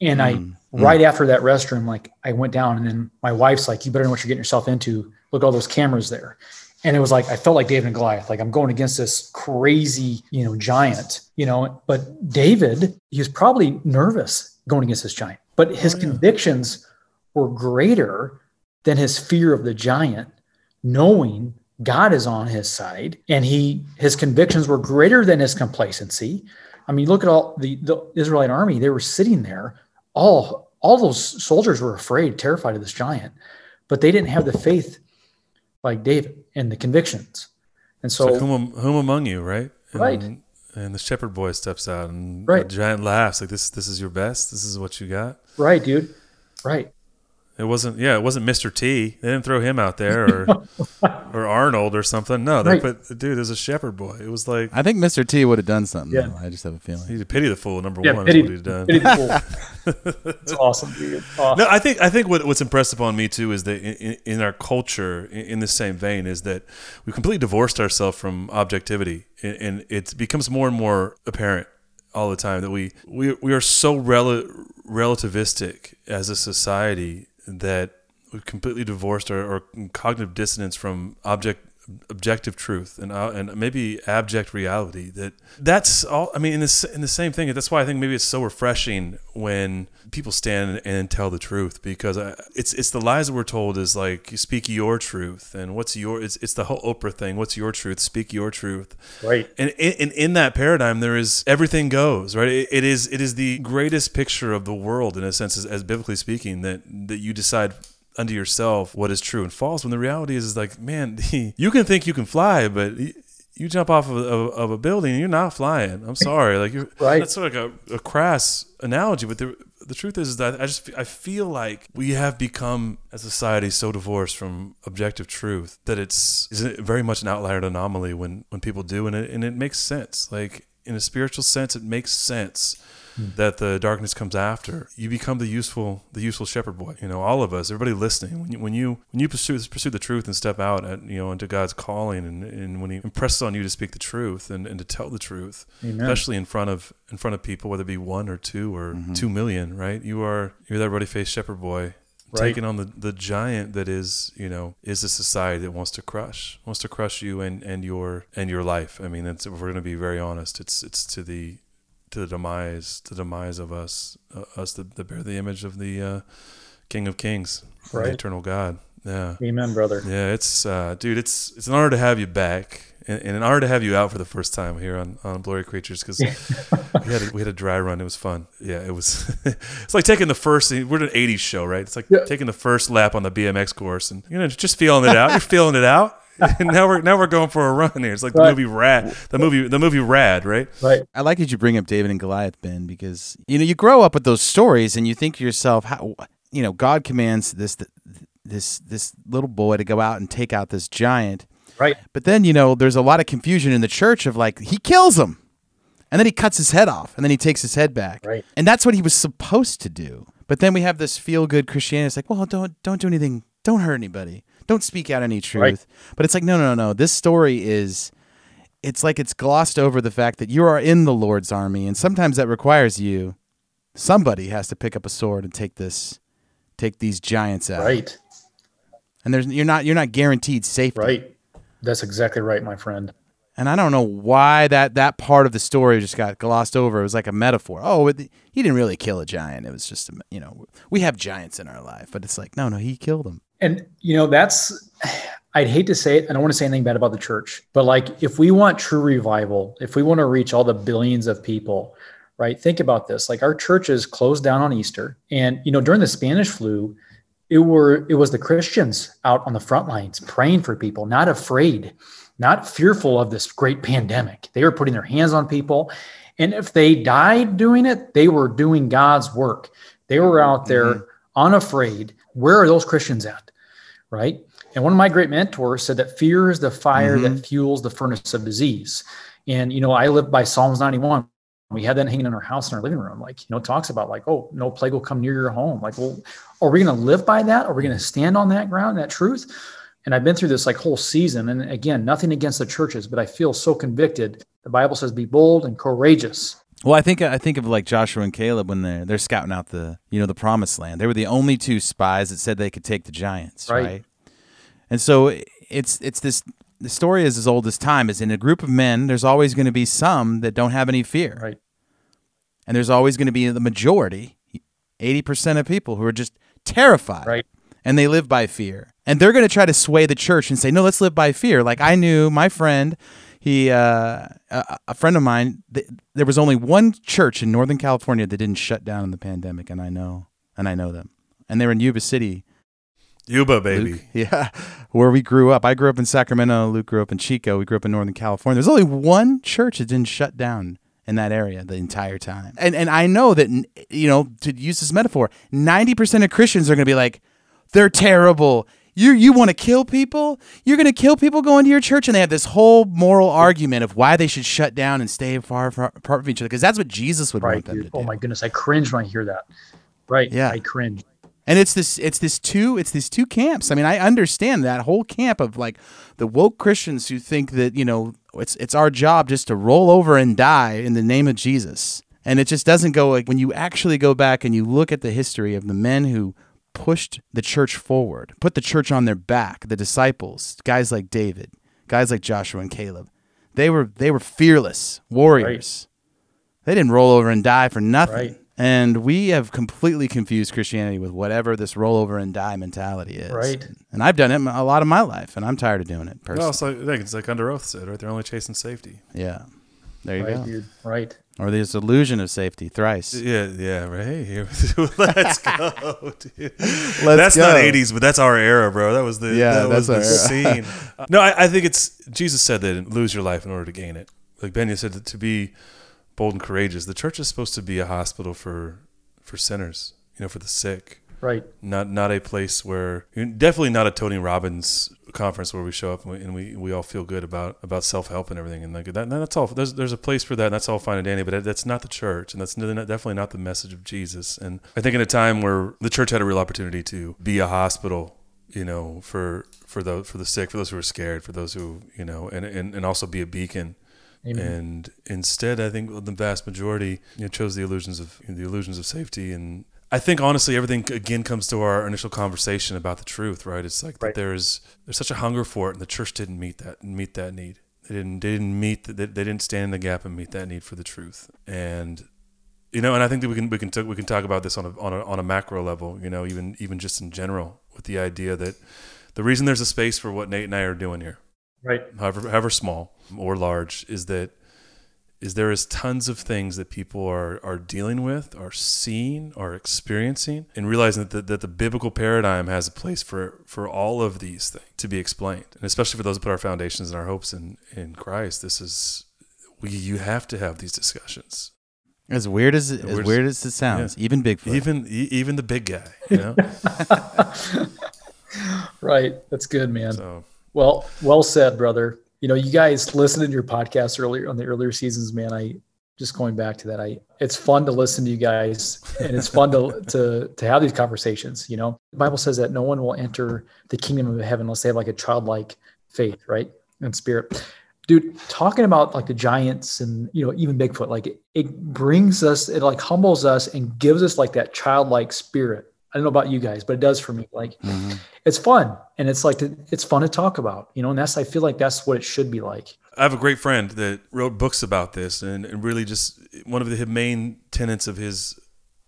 And mm, I, mm. right after that restroom, like I went down and then my wife's like, you better know what you're getting yourself into. Look at all those cameras there. And it was like, I felt like David and Goliath, like I'm going against this crazy, you know, giant, you know, but David, he was probably nervous going against this giant, but his oh, yeah. convictions were greater than his fear of the giant, knowing God is on his side. And he, his convictions were greater than his complacency. I mean, look at all the, the Israelite army, they were sitting there. All, all those soldiers were afraid, terrified of this giant, but they didn't have the faith like David and the convictions. And so, like whom, whom among you, right? And, right. And the shepherd boy steps out and right. the giant laughs like this, this is your best. This is what you got. Right, dude. Right. It wasn't, yeah, it wasn't Mister T. They didn't throw him out there or or Arnold or something. No, they right. put, dude, there's a shepherd boy. It was like. I think Mister T would have done something. Yeah. I just have a feeling. He'd pity the fool, number yeah, one pity, is what he'd done. Pity the fool. It's awesome, dude. Awesome. No, I think I think what, what's impressed upon me, too, is that in, in our culture, in, in the same vein, is that we completely divorced ourselves from objectivity. And, and it becomes more and more apparent all the time that we, we, we are so rel- relativistic as a society that we've completely divorced our, our cognitive dissonance from object, objective truth and uh, and maybe abject reality. That that's all. I mean, in this in the same thing. That's why I think maybe it's so refreshing when people stand and tell the truth, because I, it's it's the lies that we're told is like, you speak your truth and what's your. It's it's the whole Oprah thing. What's your truth? Speak your truth. Right. And in, and in that paradigm, there is everything goes. Right. It, it is it is the greatest picture of the world in a sense, as, as biblically speaking, that that you decide unto yourself what is true and false, when the reality is, is like, man, you can think you can fly, but you jump off of, of, of a building and you're not flying. I'm sorry. Like you're, right. That's sort of like a, a crass analogy, but the the truth is, is that I just I feel like we have become as a society so divorced from objective truth that it's, it's very much an outlier anomaly when, when people do, and it, and it makes sense. Like in a spiritual sense, it makes sense mm. that the darkness comes after, you become the useful, the useful shepherd boy. You know, all of us, everybody listening, when you, when you, when you pursue, pursue the truth and step out at, you know, into God's calling, and, and when he impresses on you to speak the truth and, and to tell the truth, Amen. Especially in front of, in front of people, whether it be one or two or mm-hmm. two million, right? You are, you're that ruddy faced shepherd boy. Right. Taking on the, the giant that is, you know, is a society that wants to crush, wants to crush you and, and your and your life. I mean, that's, if we're going to be very honest, it's it's to the to the demise, the demise of us, uh, us that, that bear the image of the uh, King of Kings, right. the eternal God. Yeah. Amen, brother. Yeah, it's uh, dude, it's it's an honor to have you back. And, and an honor to have you out for the first time here on, on Blurry Creatures, because we had a, we had a dry run. It was fun. Yeah, it was. It's like taking the first. We're an eighties show, right? It's like yeah. taking the first lap on the B M X course, and you know, just feeling it out. You're feeling it out. And now we're now we're going for a run here. It's like right. the movie Rad, the movie the movie Rad, right? Right. I like that you bring up David and Goliath, Ben, because you know you grow up with those stories, and you think to yourself, how you know God commands this this this little boy to go out and take out this giant. Right. But then, you know, there's a lot of confusion in the church of like, he kills him and then he cuts his head off and then he takes his head back. Right. And that's what he was supposed to do. But then we have this feel good Christianity. It's like, well, don't, don't do anything. Don't hurt anybody. Don't speak out any truth. Right. But it's like, no, no, no, no. This story is, it's like it's glossed over the fact that you are in the Lord's army. And sometimes that requires you, somebody has to pick up a sword and take this, take these giants out. Right. And there's, you're not, you're not guaranteed safety. Right. That's exactly right, my friend. And I don't know why that, that part of the story just got glossed over. It was like a metaphor. Oh, it, he didn't really kill a giant. It was just, a, you know, we have giants in our life, but it's like, no, no, he killed them. And, you know, that's, I'd hate to say it. I don't want to say anything bad about the church, but like, if we want true revival, if we want to reach all the billions of people, right? Think about this. Like our churches closed down on Easter, and, you know, during the Spanish flu, It were it was the Christians out on the front lines praying for people, not afraid, not fearful of this great pandemic. They were putting their hands on people. And if they died doing it, they were doing God's work. They were out there mm-hmm. unafraid. Where are those Christians at? Right. And one of my great mentors said that fear is the fire mm-hmm. that fuels the furnace of disease. And, you know, I live by Psalms ninety-one. We had that hanging in our house in our living room, like, you know, talks about like, oh, no plague will come near your home. Like, well, are we going to live by that? Are we going to stand on that ground, that truth? And I've been through this like whole season. And again, nothing against the churches, but I feel so convicted. The Bible says, be bold and courageous. Well, I think I think of like Joshua and Caleb when they're, they're scouting out the, you know, the promised land. They were the only two spies that said they could take the giants. Right. right? And so it's, it's this, the story is as old as time. Is in a group of men, there's always going to be some that don't have any fear. Right. And there's always going to be the majority, eighty percent of people who are just terrified. Right. And they live by fear. And they're going to try to sway the church and say, no, let's live by fear. Like I knew my friend, he, uh, a, a friend of mine, th- there was only one church in Northern California that didn't shut down in the pandemic. And I know, and I know them. And they were in Yuba City. Yuba, baby. Luke, yeah, where we grew up. I grew up in Sacramento. Luke grew up in Chico. We grew up in Northern California. There's only one church that didn't shut down in that area the entire time. And and I know that, you know, to use this metaphor, ninety percent of Christians are going to be like, they're terrible. You you want to kill people? You're going to kill people going to your church? And they have this whole moral argument of why they should shut down and stay far, far apart from each other, because that's what Jesus would right, want them dude. to do. Oh, my goodness. I cringe when I hear that. Right. Yeah. I cringe. And it's this, it's this two, it's these two camps. I mean, I understand that whole camp of like the woke Christians who think that, you know, it's it's our job just to roll over and die in the name of Jesus. And it just doesn't go like when you actually go back and you look at the history of the men who pushed the church forward, put the church on their back, the disciples, guys like David, guys like Joshua and Caleb. They were they were fearless warriors. Right. They didn't roll over and die for nothing. Right. And we have completely confused Christianity with whatever this rollover and die mentality is. Right. And I've done it a lot of my life, and I'm tired of doing it personally. Well, it's like, it's like Under Oath said, right? They're only chasing safety. Yeah. There you right, go. Dude. Right. Or this illusion of safety thrice. Yeah, yeah, right here. Let's go, dude. Let's that's go. Not eighties, but that's our era, bro. That was the, yeah, that was the scene. No, I, I think it's, Jesus said that lose your life in order to gain it. Like Ben, you said that to be bold and courageous. The church is supposed to be a hospital for, for sinners, you know, for the sick. Right. Not not a place where, definitely not a Tony Robbins conference where we show up and we, and we, we all feel good about, about self-help and everything. And like that, that's all, there's, there's a place for that. And that's all fine and dandy, but that's not the church. And that's definitely not the message of Jesus. And I think in a time where the church had a real opportunity to be a hospital, you know, for, for the, for the sick, for those who are scared, for those who, you know, and, and, and also be a beacon. Amen. And instead, I think the vast majority, you know, chose the illusions of, you know, the illusions of safety. And I think honestly, everything again comes to our initial conversation about the truth, right? It's like right. that there's there's such a hunger for it, and the church didn't meet that meet that need. They didn't they didn't meet the, they, they didn't stand in the gap and meet that need for the truth. And you know, and I think that we can we can t- we can talk about this on a on a on a macro level, you know, even even just in general, with the idea that the reason there's a space for what Nate and I are doing here, right? However, however small or large, is that. is there is tons of things that people are, are dealing with, are seeing, are experiencing, and realizing that the, that the biblical paradigm has a place for, for all of these things to be explained. And especially for those who put our foundations and our hopes in, in Christ, this is, we, you have to have these discussions. As weird as it, as weird as, weird as it sounds, yeah. even Bigfoot. Even, even the big guy, you know? Right. That's good, man. So. Well, well said, brother. You know, you guys listened to your podcast earlier on the earlier seasons, man. I just going back to that. I it's fun to listen to you guys, and it's fun to to to have these conversations. You know, the Bible says that no one will enter the kingdom of heaven unless they have like a childlike faith, right, and spirit. Dude, talking about like the giants and you know even Bigfoot, like it, it brings us, it like humbles us and gives us like that childlike spirit. I don't know about you guys, but it does for me. Like, mm-hmm. It's fun, and it's like to, it's fun to talk about, you know. And that's I feel like that's what it should be like. I have a great friend that wrote books about this, and, and really just one of the main tenets of his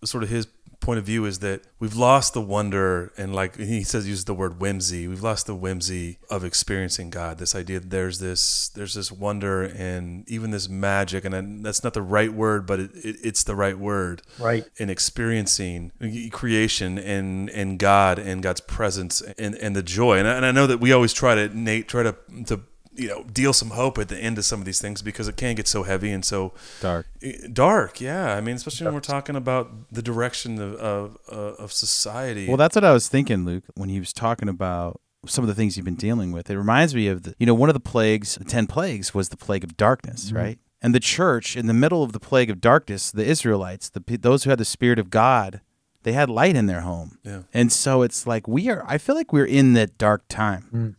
sort of his point of view is that we've lost the wonder and like he says, uses the word whimsy. We've lost the whimsy of experiencing God. This idea that there's this there's this wonder and even this magic, and that's not the right word, but it, it, it's the right word. Right. In experiencing creation and and God and God's presence and and the joy. And I, and I know that we always try to Nate try to to. you know, deal some hope at the end of some of these things because it can get so heavy and so dark. Dark, yeah. I mean, especially dark. When we're talking about the direction of of, uh, of society. Well, that's what I was thinking, Luke, when he was talking about some of the things you've been dealing with. It reminds me of, the, you know, one of the plagues, the ten plagues, was the plague of darkness, mm-hmm. right? And the church, in the middle of the plague of darkness, the Israelites, the those who had the Spirit of God, they had light in their home. Yeah. And so it's like we are, I feel like we're in that dark time. Mm.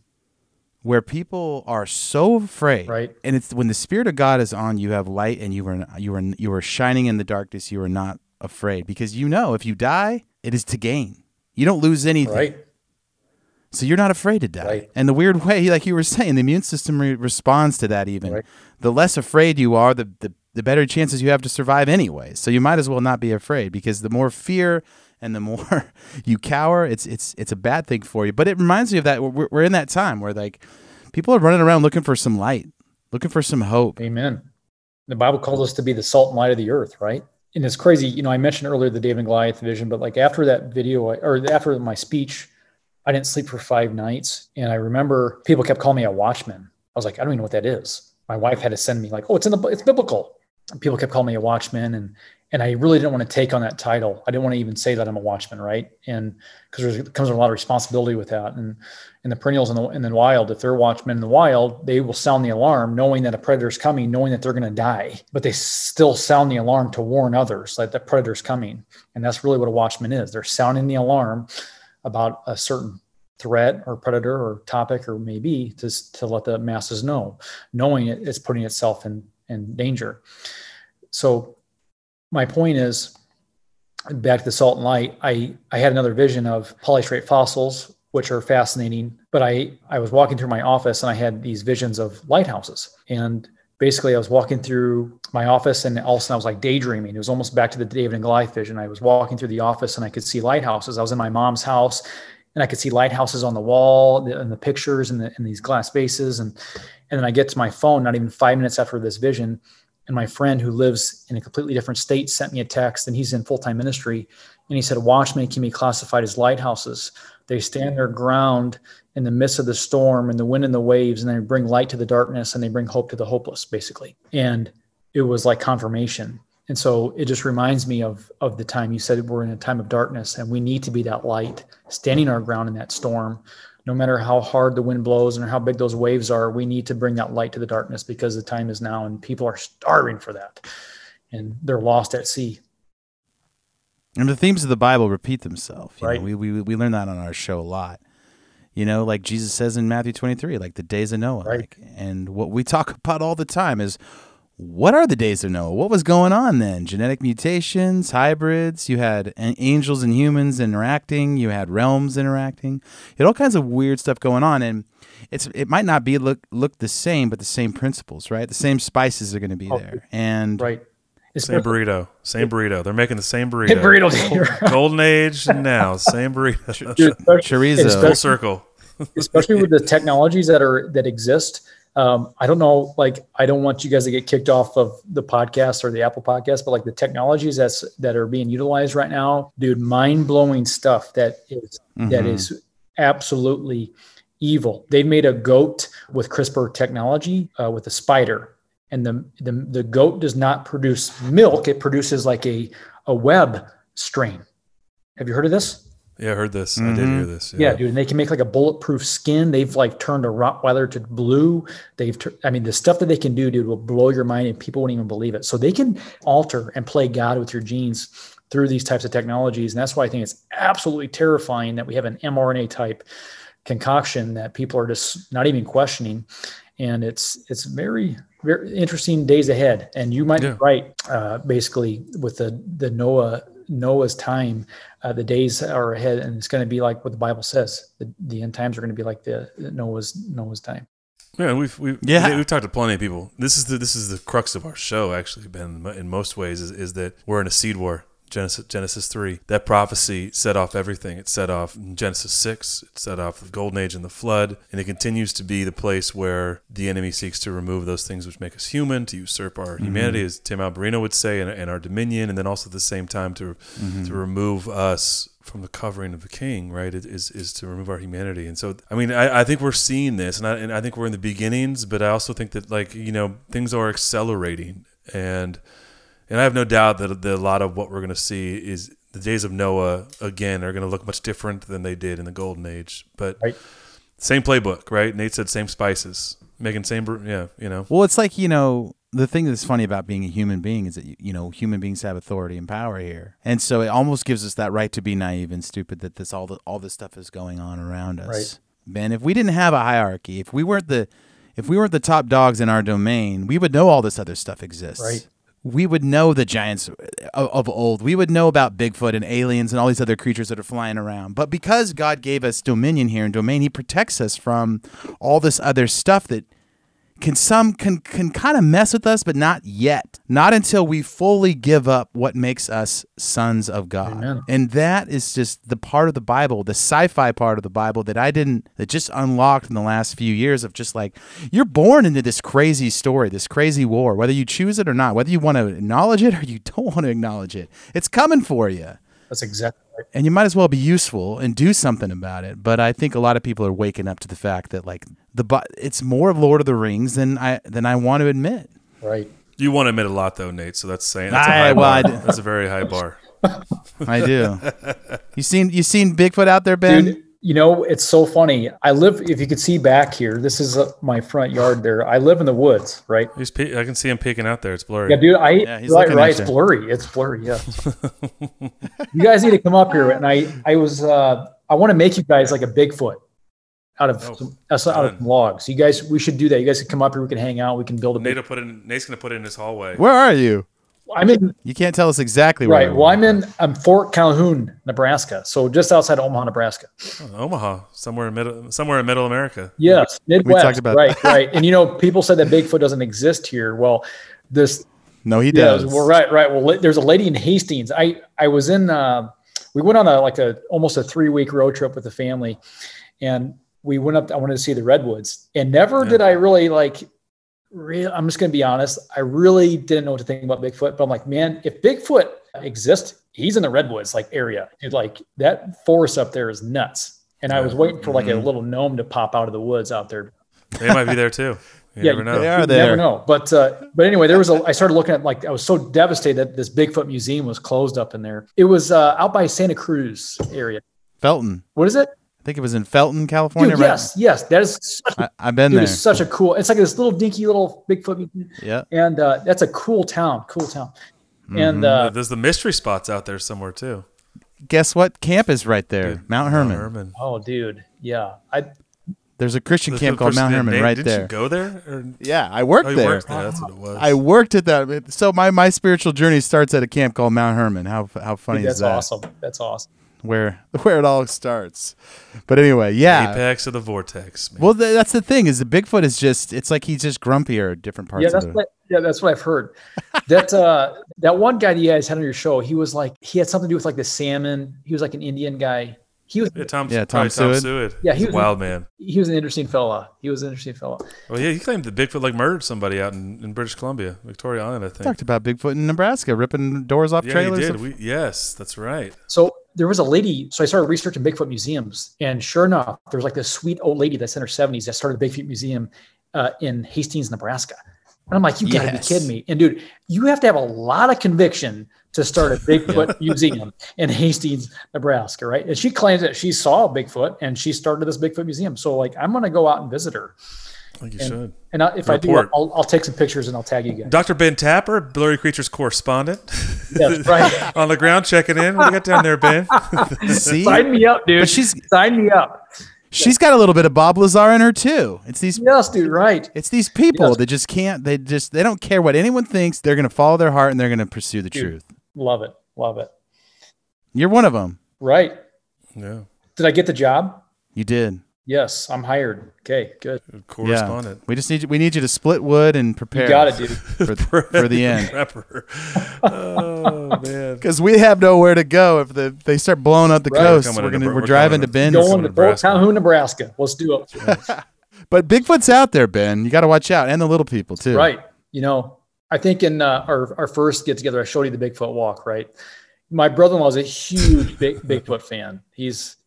Where people are so afraid, right? And it's when the Spirit of God is on, you have light, and you are you are you are shining in the darkness. You are not afraid because you know if you die, it is to gain. You don't lose anything, right? So you're not afraid to die. Right. And the weird way, like you were saying, the immune system re- responds to that. Even right. The less afraid you are, the, the the better chances you have to survive anyway. So you might as well not be afraid because the more fear. And the more you cower, it's it's it's a bad thing for you. But it reminds me of that. We're, we're in that time where like people are running around looking for some light, looking for some hope. Amen. The Bible calls us to be the salt and light of the earth, right? And it's crazy. You know, I mentioned earlier the David and Goliath vision, but like after that video or after my speech, I didn't sleep for five nights. And I remember people kept calling me a watchman. I was like, I don't even know what that is. My wife had to send me like, oh, it's in the it's biblical. And people kept calling me a watchman and And I really didn't want to take on that title. I didn't want to even say that I'm a watchman, right? And because there comes a lot of responsibility with that. And and the perennials in the, in the wild, if they're watchmen in the wild, they will sound the alarm, knowing that a predator's coming, knowing that they're going to die. But they still sound the alarm to warn others that the predator's coming. And that's really what a watchman is. They're sounding the alarm about a certain threat or predator or topic or maybe to to let the masses know, knowing it, it's putting itself in in danger. So. My point is, back to the salt and light, I, I had another vision of polystrate fossils, which are fascinating, but I, I was walking through my office and I had these visions of lighthouses. And basically I was walking through my office and all of a sudden I was like daydreaming. It was almost back to the David and Goliath vision. I was walking through the office and I could see lighthouses. I was in my mom's house and I could see lighthouses on the wall and the pictures and, the, and these glass vases. And, and then I get to my phone, not even five minutes after this vision, and my friend who lives in a completely different state sent me a text, and he's in full-time ministry. And he said, watchmen can be classified as lighthouses. They stand their ground in the midst of the storm and the wind and the waves, and they bring light to the darkness, and they bring hope to the hopeless, basically. And it was like confirmation. And so it just reminds me of, of the time you said we're in a time of darkness, and we need to be that light, standing our ground in that storm, no matter how hard the wind blows and how big those waves are, we need to bring that light to the darkness because the time is now and people are starving for that. And they're lost at sea. And the themes of the Bible repeat themselves. You right. know, we, we, we learn that on our show a lot. You know, like Jesus says in Matthew twenty-three, like the days of Noah. Right. Like, and what we talk about all the time is, what are the days of Noah? What was going on then? Genetic mutations, hybrids. You had angels and humans interacting. You had realms interacting. You had all kinds of weird stuff going on. And it's it might not be look look the same, but the same principles, right? The same spices are going to be oh, there. And right. Same burrito, same burrito. They're making the same burrito. Same burrito. Golden Age and now, same burrito. Dude, chorizo. Full circle. Especially with the technologies that are that exist. Um, I don't know, like, I don't want you guys to get kicked off of the podcast or the Apple podcast, but like the technologies that's, that are being utilized right now, dude, mind blowing stuff that is, mm-hmm. that is absolutely evil. They made a goat with CRISPR technology, uh, with a spider, and the, the, the goat does not produce milk. It produces like a, a web strain. Have you heard of this? Yeah, I heard this. Mm-hmm. I did hear this. Yeah. yeah, dude. And they can make like a bulletproof skin. They've like turned a Rottweiler to blue. They've, tur- I mean, the stuff that they can do, dude, will blow your mind and people won't even believe it. So they can alter and play God with your genes through these types of technologies. And that's why I think it's absolutely terrifying that we have an mRNA type concoction that people are just not even questioning. And it's, it's very, very interesting days ahead. And you might yeah. be right, uh, basically with the, the Noah Noah's time, uh, the days are ahead, and it's going to be like what the Bible says. The, the end times are going to be like the Noah's Noah's time. Yeah, we've we've yeah. yeah we've talked to plenty of people. This is the this is the crux of our show, actually, Ben. In most ways, is, is that we're in a seed war. Genesis Genesis three. That prophecy set off everything. It set off Genesis six. It set off the Golden Age and the flood, and it continues to be the place where the enemy seeks to remove those things which make us human, to usurp our mm-hmm. humanity, as Tim Alberino would say, and, and our dominion, and then also at the same time to mm-hmm. to remove us from the covering of the king, right? It is is to remove our humanity. And so, I mean, I, I think we're seeing this, and I, and I think we're in the beginnings, but I also think that, like, you know, things are accelerating. And And I have no doubt that, that a lot of what we're going to see is the days of Noah, again, are going to look much different than they did in the Golden Age. But right. same playbook, right? Nate said same spices, making same, yeah, you know. Well, it's like, you know, the thing that's funny about being a human being is that, you know, human beings have authority and power here. And so it almost gives us that right to be naive and stupid that this all the, all this stuff is going on around us. Right. Man, if we didn't have a hierarchy, if we weren't the if we weren't the top dogs in our domain, we would know all this other stuff exists. Right. We would know the giants of, of old. We would know about Bigfoot and aliens and all these other creatures that are flying around. But because God gave us dominion here and domain, he protects us from all this other stuff that can some can, can kind of mess with us, but not yet. Not until we fully give up what makes us sons of God. Amen. And that is just the part of the Bible, the sci-fi part of the Bible that I didn't, that just unlocked in the last few years of just like, you're born into this crazy story, this crazy war, whether you choose it or not, whether you want to acknowledge it or you don't want to acknowledge it. It's coming for you. That's exactly right. And you might as well be useful and do something about it. But I think a lot of people are waking up to the fact that, like, the it's more of Lord of the Rings than I than I want to admit. Right. You want to admit a lot, though, Nate. So that's saying that's a high I, well, bar. I that's a very high bar. I do. You seen you seen Bigfoot out there, Ben? Dude, you know, it's so funny. I live. If you could see back here, this is uh, my front yard. There, I live in the woods. Right. He's pe- I can see him peeking out there. It's blurry. Yeah, dude. I yeah, he's right. right it's you. blurry. It's blurry. Yeah. You guys need to come up here. And I, I was. Uh, I want to make you guys like a Bigfoot. Out of oh, some, out of some logs, you guys. We should do that. You guys can come up here. We can hang out. We can build a. Nate will put in. Nate's gonna put in his hallway. Where are you? I'm in. You can't tell us exactly right, where. Right. Well, I'm in. I'm Fort Calhoun, Nebraska. So just outside Omaha, Nebraska. Oh, Omaha, somewhere in middle, somewhere in Middle America. Yes, Midwest. We talked about right, that. right. And you know, people said that Bigfoot doesn't exist here. Well, this. No, he yeah, does. Well, right, right. Well, there's a lady in Hastings. I I was in. Uh, we went on a like a almost a three week road trip with the family, and. We went up, I wanted to see the Redwoods, and never yeah. did I really like, real, I'm just going to be honest. I really didn't know what to think about Bigfoot, but I'm like, man, if Bigfoot exists, he's in the Redwoods like area. Dude, like that forest up there is nuts. And I was waiting for like mm-hmm. a little gnome to pop out of the woods out there. They might be there too. You yeah, never know. They are there. You never know. But, uh, but anyway, there was a, I started looking at like, I was so devastated that this Bigfoot museum was closed up in there. It was uh, out by Santa Cruz area. Felton. What is it? think it was in Felton, California. Dude, right? Yes, yes. That is such a, I, I've been dude, there. It's such a cool. It's like this little dinky little Bigfoot. Yeah. And uh, that's a cool town. Cool town. Mm-hmm. And uh, there's the mystery spots out there somewhere too. Guess what camp is right there? Dude, Mount Hermon. Mount Hermon. Oh, dude. Yeah. I. There's a Christian the, camp the called Mount Hermon name, right didn't there. Did you go there? Or? Yeah, I worked, oh, there. worked there. That's what it was. I worked at that. So my, my spiritual journey starts at a camp called Mount Hermon. How how funny Dude, is that? That's awesome. That's awesome. Where where it all starts. But anyway, yeah. Apex of the vortex. Man. Well, the, that's the thing is the Bigfoot is just, it's like he's just grumpier at different parts yeah, that's of the... What, yeah, that's what I've heard. That uh, that one guy that you guys had on your show, he was like, he had something to do with like the salmon. He was like an Indian guy. He was yeah, Tom, yeah, Tom, Tom Seward. Yeah, he was a wild man. He was an interesting fella. He was an interesting fella. Well, yeah, he claimed that Bigfoot like murdered somebody out in, in British Columbia, Victoria Island, I think. Talked about Bigfoot in Nebraska, ripping doors off yeah, trailers. He did. Of... We, yes, that's right. So there was a lady. So I started researching Bigfoot museums, and sure enough, there was like this sweet old lady that's in her seventies that started the Bigfoot Museum uh, in Hastings, Nebraska. And I'm like, you gotta yes. be kidding me! And dude, you have to have a lot of conviction to start a Bigfoot museum in Hastings, Nebraska, right? And she claims that she saw Bigfoot and she started this Bigfoot museum. So, like, I'm gonna go out and visit her. I think you and, should. And I, if Report. I do, I'll, I'll take some pictures and I'll tag you guys. Doctor Ben Tapper, Blurry Creatures correspondent, yes, right on the ground checking in. What do you got down there, Ben? See? Sign me up, dude. But she's sign me up. She's got a little bit of Bob Lazar in her too. It's these yes, dude, right. It's these people yes. that just can't. They just they don't care what anyone thinks. They're going to follow their heart and they're going to pursue the dude, truth. Love it, love it. You're one of them, right? Yeah. Did I get the job? You did. Yes, I'm hired. Okay, good. Correspondent. Yeah. We just need you, we need you to split wood and prepare. You got it, dude. For, for the end. Oh man. Because we have nowhere to go if the they start blowing up the right. coast. We're, gonna, we're, we're driving to Bend. Going to Fort Calhoun, Nebraska. Let's do it. Yes. But Bigfoot's out there, Ben. You got to watch out, and the little people too. Right. You know, I think in uh, our our first get together, I showed you the Bigfoot walk. Right. My brother-in-law is a huge big, Bigfoot fan. He's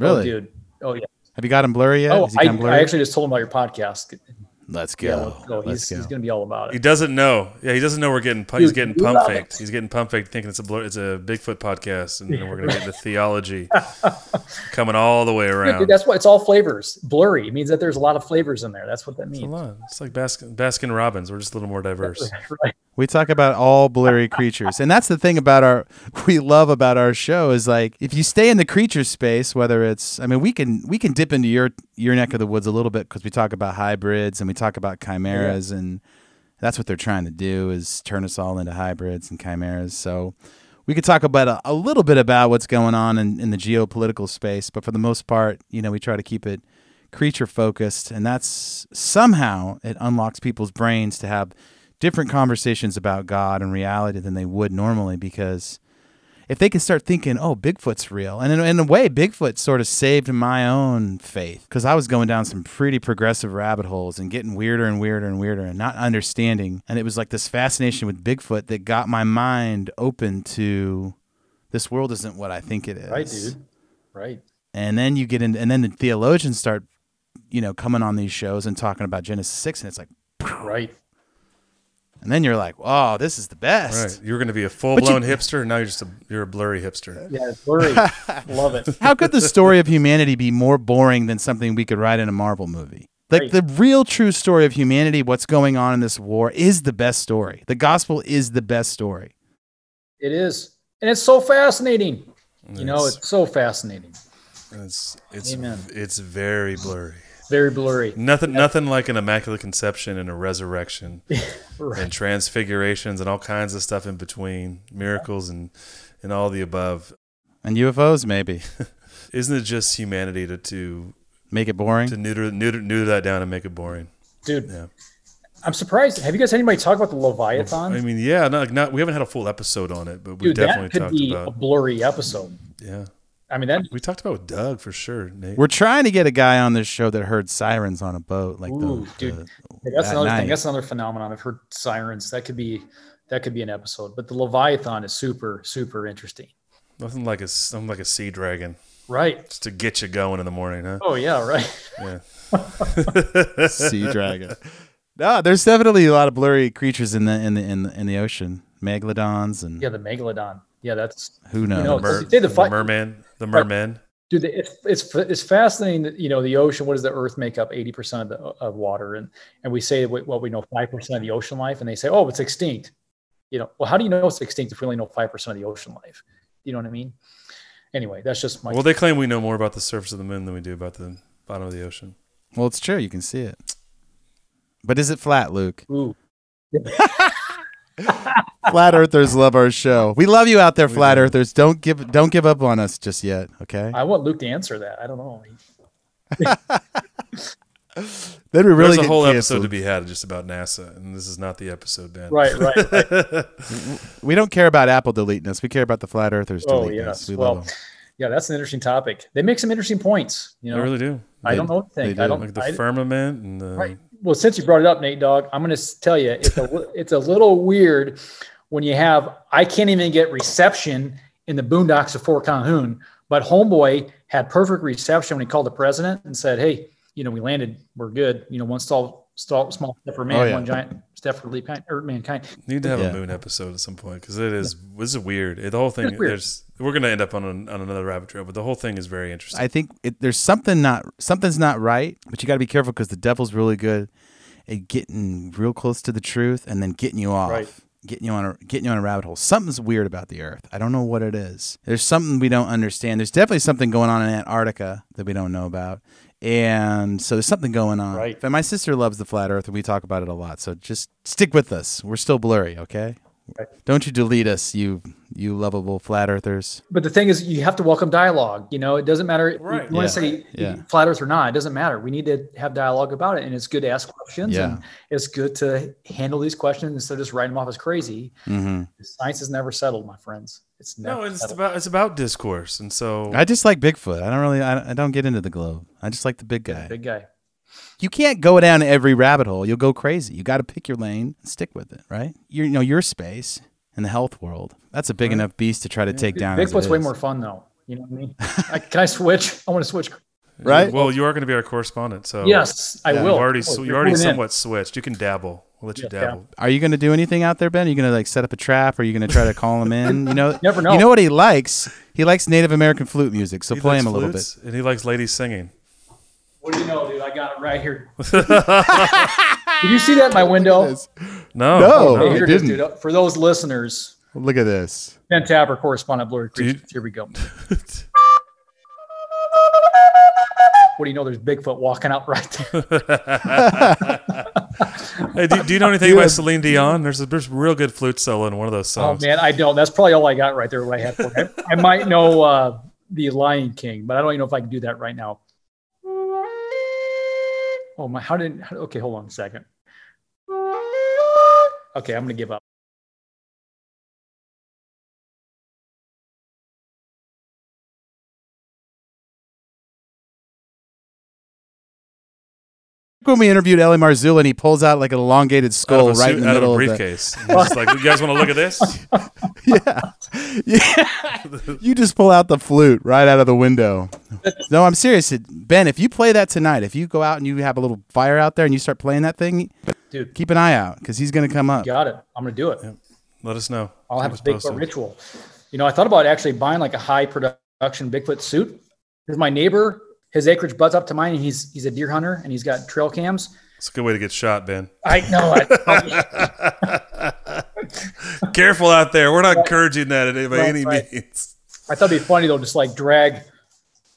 really oh, dude. Oh yeah. Have you got him blurry yet? Oh, Is he I, blurry? I actually just told him about your podcast. Let's go. Yeah, let's go. Let's he's, he's going to be all about it. He doesn't know. Yeah, he doesn't know we're getting Dude, he's getting pump faked. It. He's getting pump faked thinking it's a blur, it's a Bigfoot podcast, and then we're going to get the theology coming all the way around. Dude, that's what it's all flavors. Blurry it means that there's a lot of flavors in there. That's what that means. It's a lot. It's like Baskin, Baskin Robbins. We're just a little more diverse. Right. We talk about all blurry creatures. And that's the thing about our, we love about our show is like, if you stay in the creature space, whether it's, I mean, we can, we can dip into your, your neck of the woods a little bit because we talk about hybrids and we talk about chimeras, yeah. and that's what they're trying to do is turn us all into hybrids and chimeras. So we could talk about a, a little bit about what's going on in, in the geopolitical space, but for the most part, you know, we try to keep it creature focused, and that's somehow it unlocks people's brains to have different conversations about God and reality than they would normally, because if they can start thinking, oh, Bigfoot's real. And in, in a way, Bigfoot sort of saved my own faith, because I was going down some pretty progressive rabbit holes and getting weirder and weirder and weirder and not understanding. And it was like this fascination with Bigfoot that got my mind open to this world isn't what I think it is. Right, dude. Right. And then you get in, and then the theologians start, you know, coming on these shows and talking about Genesis six, and it's like, right. And then you're like, "Oh, this is the best!" Right. You're going to be a full-blown hipster, and now you're just a you're a blurry hipster. Yeah, blurry. Love it. How could the story of humanity be more boring than something we could write in a Marvel movie? Like right. the real, true story of humanity, what's going on in this war, is the best story. The gospel is the best story. It is, and it's so fascinating. It's, you know, it's so fascinating. It's it's Amen. It's very blurry. Very blurry. Nothing, yeah. nothing like an Immaculate Conception and a resurrection, right. and transfigurations and all kinds of stuff in between, miracles and and all the above, and U F Os maybe. Isn't it just humanity to to make it boring? To neuter neuter neuter that down and make it boring, dude. Yeah. I'm surprised. Have you guys had anybody talk about the Leviathan? I mean, yeah, not not we haven't had a full episode on it, but we dude, definitely that could talked be about a blurry episode. Yeah. I mean, that we talked about with Doug for sure. Nate. We're trying to get a guy on this show that heard sirens on a boat, like Ooh, the, dude. The, hey, that's that another night. thing. That's another phenomenon. I've heard sirens. That could be, that could be an episode. But the Leviathan is super, super interesting. Nothing like a, something like a sea dragon, right? Just to get you going in the morning, huh? Oh yeah, right. Yeah. Sea dragon. No, there's definitely a lot of blurry creatures in the in the in the, in the ocean. Megalodons and yeah, the megalodon. Yeah, that's who knows. You know, the, mer the, the merman. The merman. Dude, it's, it's it's fascinating that, you know, the ocean, what does the earth make up? eighty percent of, the, of water. And and we say, well, we know five percent of the ocean life, and they say, oh, it's extinct. You know, well, how do you know it's extinct if we only know five percent of the ocean life? You know what I mean? Anyway, that's just my... Well, they claim we know more about the surface of the moon than we do about the bottom of the ocean. Well, it's true. You can see it. But is it flat, Luke? Ooh. Flat earthers love our show. We love you out there, flat yeah. earthers. Don't give don't give up on us just yet, okay? I want Luke to answer that. I don't know. Then we really There's a whole canceled. episode to be had just about NASA, and this is not the episode, Ben. Right, right, right. We don't care about Apple deleting us. We care about the flat earthers deleting oh, yes. us. We well, love them. Yeah, that's an interesting topic. They make some interesting points. You know, they really do. I they, don't know what to think. Do. I don't like the I, firmament and the. Right. Well, since you brought it up, Nate Dogg, I'm going to tell you it's a it's a little weird when you have I can't even get reception in the boondocks of Fort Calhoun, but homeboy had perfect reception when he called the president and said, "Hey, you know, we landed, we're good. You know, one stall, stall small step for man, oh, yeah. one giant step for mankind." Need to have yeah. a moon episode at some point because it is yeah. this is weird. It, the whole thing there's we're going to end up on an, on another rabbit trail, but the whole thing is very interesting. I think it, there's something not something's not right, but you got to be careful because the devil's really good at getting real close to the truth and then getting you off, right. getting you on a getting you on a rabbit hole. Something's weird about the Earth. I don't know what it is. There's something we don't understand. There's definitely something going on in Antarctica that we don't know about. And so there's something going on. Right. But my sister loves the flat Earth, and we talk about it a lot. So just stick with us. We're still blurry, okay? Right. Don't you delete us, you you lovable flat earthers. But the thing is, you have to welcome dialogue. You know, it doesn't matter. Right. If you yeah. want to say yeah. flat Earth or not, it doesn't matter. We need to have dialogue about it, and it's good to ask questions. Yeah. And it's good to handle these questions instead of just writing them off as crazy. Mm-hmm. Science is never settled, my friends. It's never no. It's settled. about it's about discourse, and so I just like Bigfoot. I don't really. I, I don't get into the globe. I just like the big guy. The big guy. You can't go down every rabbit hole. You'll go crazy. You got to pick your lane and stick with it, right? You're, you know, your space and the health world. That's a big right. enough beast to try to yeah, take big, down. Bigfoot's way more fun, though. You know what I mean? I, can I switch? I want to switch. Right? Well, you are going to be our correspondent, so yes, I yeah. will. You've already, oh, you already somewhat in. switched. You can dabble. We'll let you yeah, dabble. Yeah. Are you going to do anything out there, Ben? Are you going to like set up a trap? Or are you going to try to call him in? You know, never know. You know what he likes? He likes Native American flute music. So he play him a little bit. And he likes ladies singing. What do you know, dude? I got it right here. Did you see that in my window? No. No, no it didn't. Is, dude. For those listeners. Look at this. Ben Tapper, correspondent, Blurry Creatures. Here we go. What do you know? There's Bigfoot walking out right there. Hey, do, do you know anything about Celine Dion? There's a there's real good flute solo in one of those songs. Oh, man, I don't. That's probably all I got right there. What I had for I, I might know uh, The Lion King, but I don't even know if I can do that right now. Oh my, how did, how, okay, hold on a second. Okay, I'm gonna give up. When we interviewed Ellie Marzulla and he pulls out like an elongated skull right in the middle of a briefcase. Of the... He's like, you guys want to look at this? yeah. yeah. You just pull out the flute right out of the window. No, I'm serious. Ben, if you play that tonight, if you go out and you have a little fire out there and you start playing that thing, dude, keep an eye out because he's going to come up. Got it. I'm going to do it. Yeah. Let us know. I'll have a Bigfoot ritual. You know, I thought about actually buying like a high production Bigfoot suit because my neighbor... His acreage butts up to mine, and he's he's a deer hunter, and he's got trail cams. It's a good way to get shot, Ben. I know. I, Careful out there. We're not right. encouraging that by right, any right. means. I thought it'd be funny, though, just like drag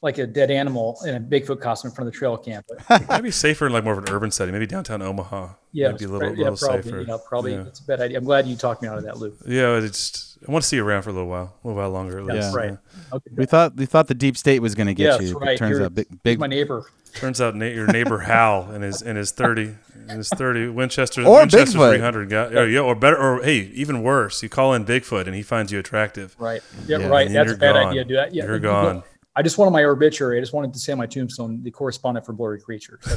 like a dead animal in a Bigfoot costume in front of the trail cam. But, Might be safer in like more of an urban setting, maybe downtown Omaha. Yeah, it'd be a little, yeah, little probably, safer. Yeah, probably. Yeah. It's a bad idea. I'm glad you talked me out of that loop. Yeah, it's... I want to see you around for a little while, a little while longer. At least. Yeah, right. Okay. We thought we thought the deep state was going to get yes, you. Right. It turns You're, out big, big. My neighbor. Turns out na- your neighbor Hal in his in his thirty in his thirty Winchester or Winchester three hundred guy. Or, yeah, or better, or hey, even worse, you call in Bigfoot and he finds you attractive. Right. Yeah. yeah right. That's a bad gone. idea, dude. I, yeah, you're like, gone. You go, I just wanted my obituary. I just wanted to say on my tombstone, the correspondent for Blurry Creatures. To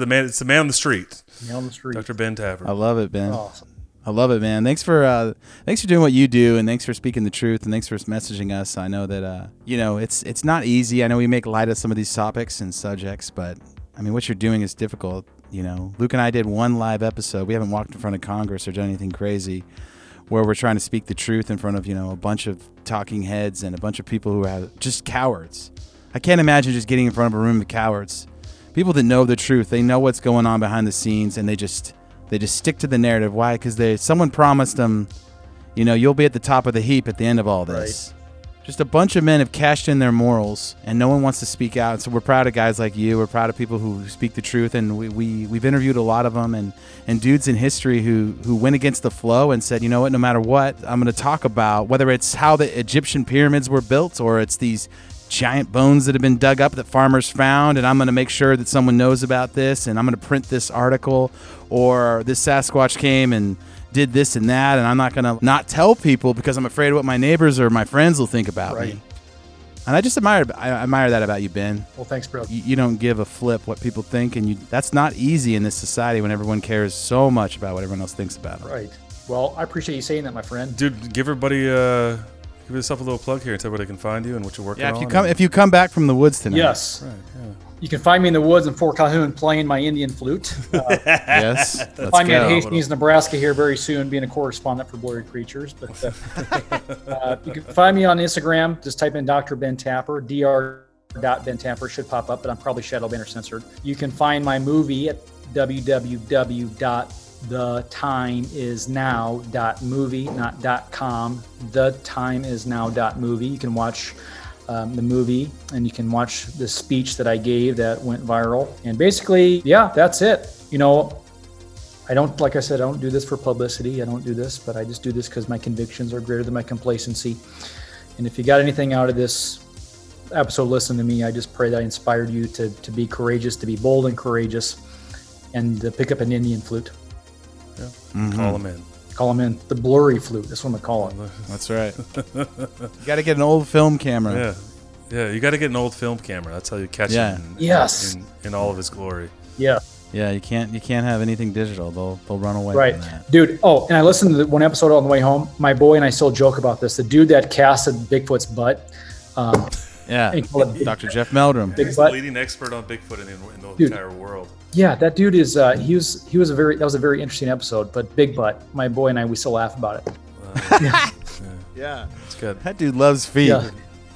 the man, it's the man on the street. Man on the street. Doctor Ben Tapper. I love it, Ben. Awesome. I love it, man. Thanks for uh, thanks for doing what you do, and thanks for speaking the truth, and thanks for messaging us. I know that uh, you know it's it's not easy. I know we make light of some of these topics and subjects, but I mean, what you're doing is difficult. You know, Luke and I did one live episode. We haven't walked in front of Congress or done anything crazy. where we're trying to speak the truth in front of, you know, a bunch of talking heads and a bunch of people who are just cowards. I can't imagine just getting in front of a room of cowards. People that know the truth, they know what's going on behind the scenes, and they just they just stick to the narrative. Why? Because they someone promised them, you know, you'll be at the top of the heap at the end of all this. Right. Just a bunch of men have cashed in their morals, and no one wants to speak out. So we're proud of guys like you. We're proud of people who speak the truth, and we, we, we've interviewed a lot of them, and, and dudes in history who, who went against the flow and said, you know what, no matter what, I'm going to talk about, whether it's how the Egyptian pyramids were built or it's these giant bones that have been dug up that farmers found, and I'm going to make sure that someone knows about this, and I'm going to print this article, or this Sasquatch came and did this and that, and I'm not going to not tell people because I'm afraid of what my neighbors or my friends will think about right. me. And I just admire I admire that about you, Ben. Well, thanks, bro. You, you don't give a flip what people think, and you, that's not easy in this society when everyone cares so much about what everyone else thinks about them. Right. Well, I appreciate you saying that, my friend. Dude, give everybody a... Uh... Give yourself a little plug here and tell where they can find you and what you're working on. Yeah, if you come, if you come back from the woods tonight. Yes. Right, yeah. You can find me in the woods in Fort Calhoun playing my Indian flute. Uh, yes. Find me at Hastings, Nebraska here very soon, being a correspondent for Blurry Creatures. But uh, uh, you can find me on Instagram. Just type in Doctor Ben Tapper, D R dot Ben Tapper should pop up, but I'm probably shadow banned or censored. You can find my movie at w w w dot the time is now dot movie, not .com, the time is now dot movie. You can watch um, the movie, and you can watch the speech that I gave that went viral. And basically, yeah, that's it. You know, I don't, like I said, I don't do this for publicity. I don't do this, but I just do this because my convictions are greater than my complacency. And if you got anything out of this episode, listen to me. I just pray that I inspired you to, to be courageous, to be bold and courageous, and to pick up an Indian flute. Yeah. Mm-hmm. Call them in. Call them in. The blurry flute. That's what I'm going to call it. That's right. You got to get an old film camera. Yeah. Yeah. You got to get an old film camera. That's how you catch yeah. it in, yes. in, in all of its glory. Yeah. Yeah. You can't, you can't have anything digital. They'll, they'll run away right. from that. Dude. Oh, and I listened to the one episode on the way home. My boy and I still joke about this. The dude that casted Bigfoot's butt. Um, yeah. Doctor Jeff Meldrum. He's the leading expert on Bigfoot in, in the dude. entire world. Yeah, that dude is, uh, he was, he was a very, that was a very interesting episode, but Big Butt, my boy and I, we still laugh about it. Uh, yeah. yeah. It's good. That dude loves feet. Yeah.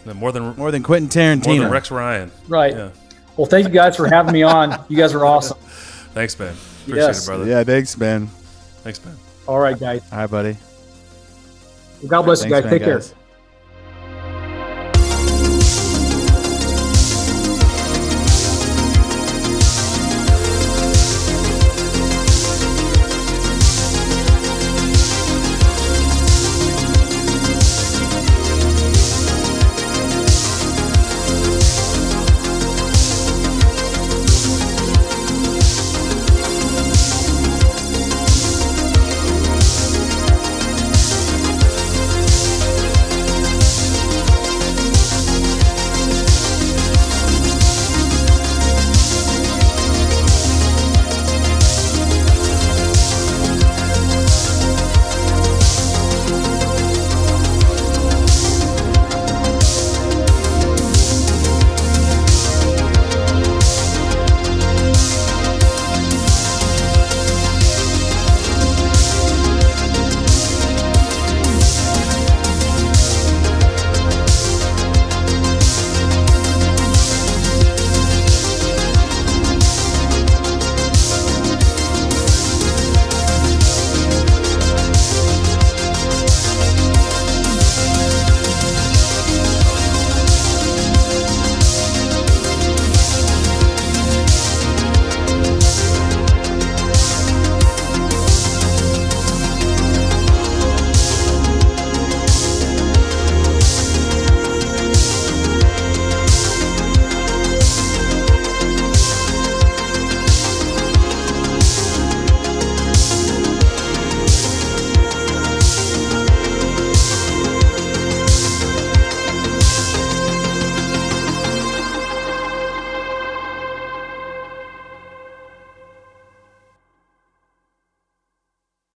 No, more than, more than Quentin Tarantino. More than Rex Ryan. Right. Yeah. Well, thank you guys for having me on. You guys are awesome. Thanks, Ben. Appreciate yes. it, brother. Yeah, thanks, Ben. Thanks, Ben. All right, guys. All right, buddy. Well, God bless right, you guys. Thanks, Take man, care. Guys.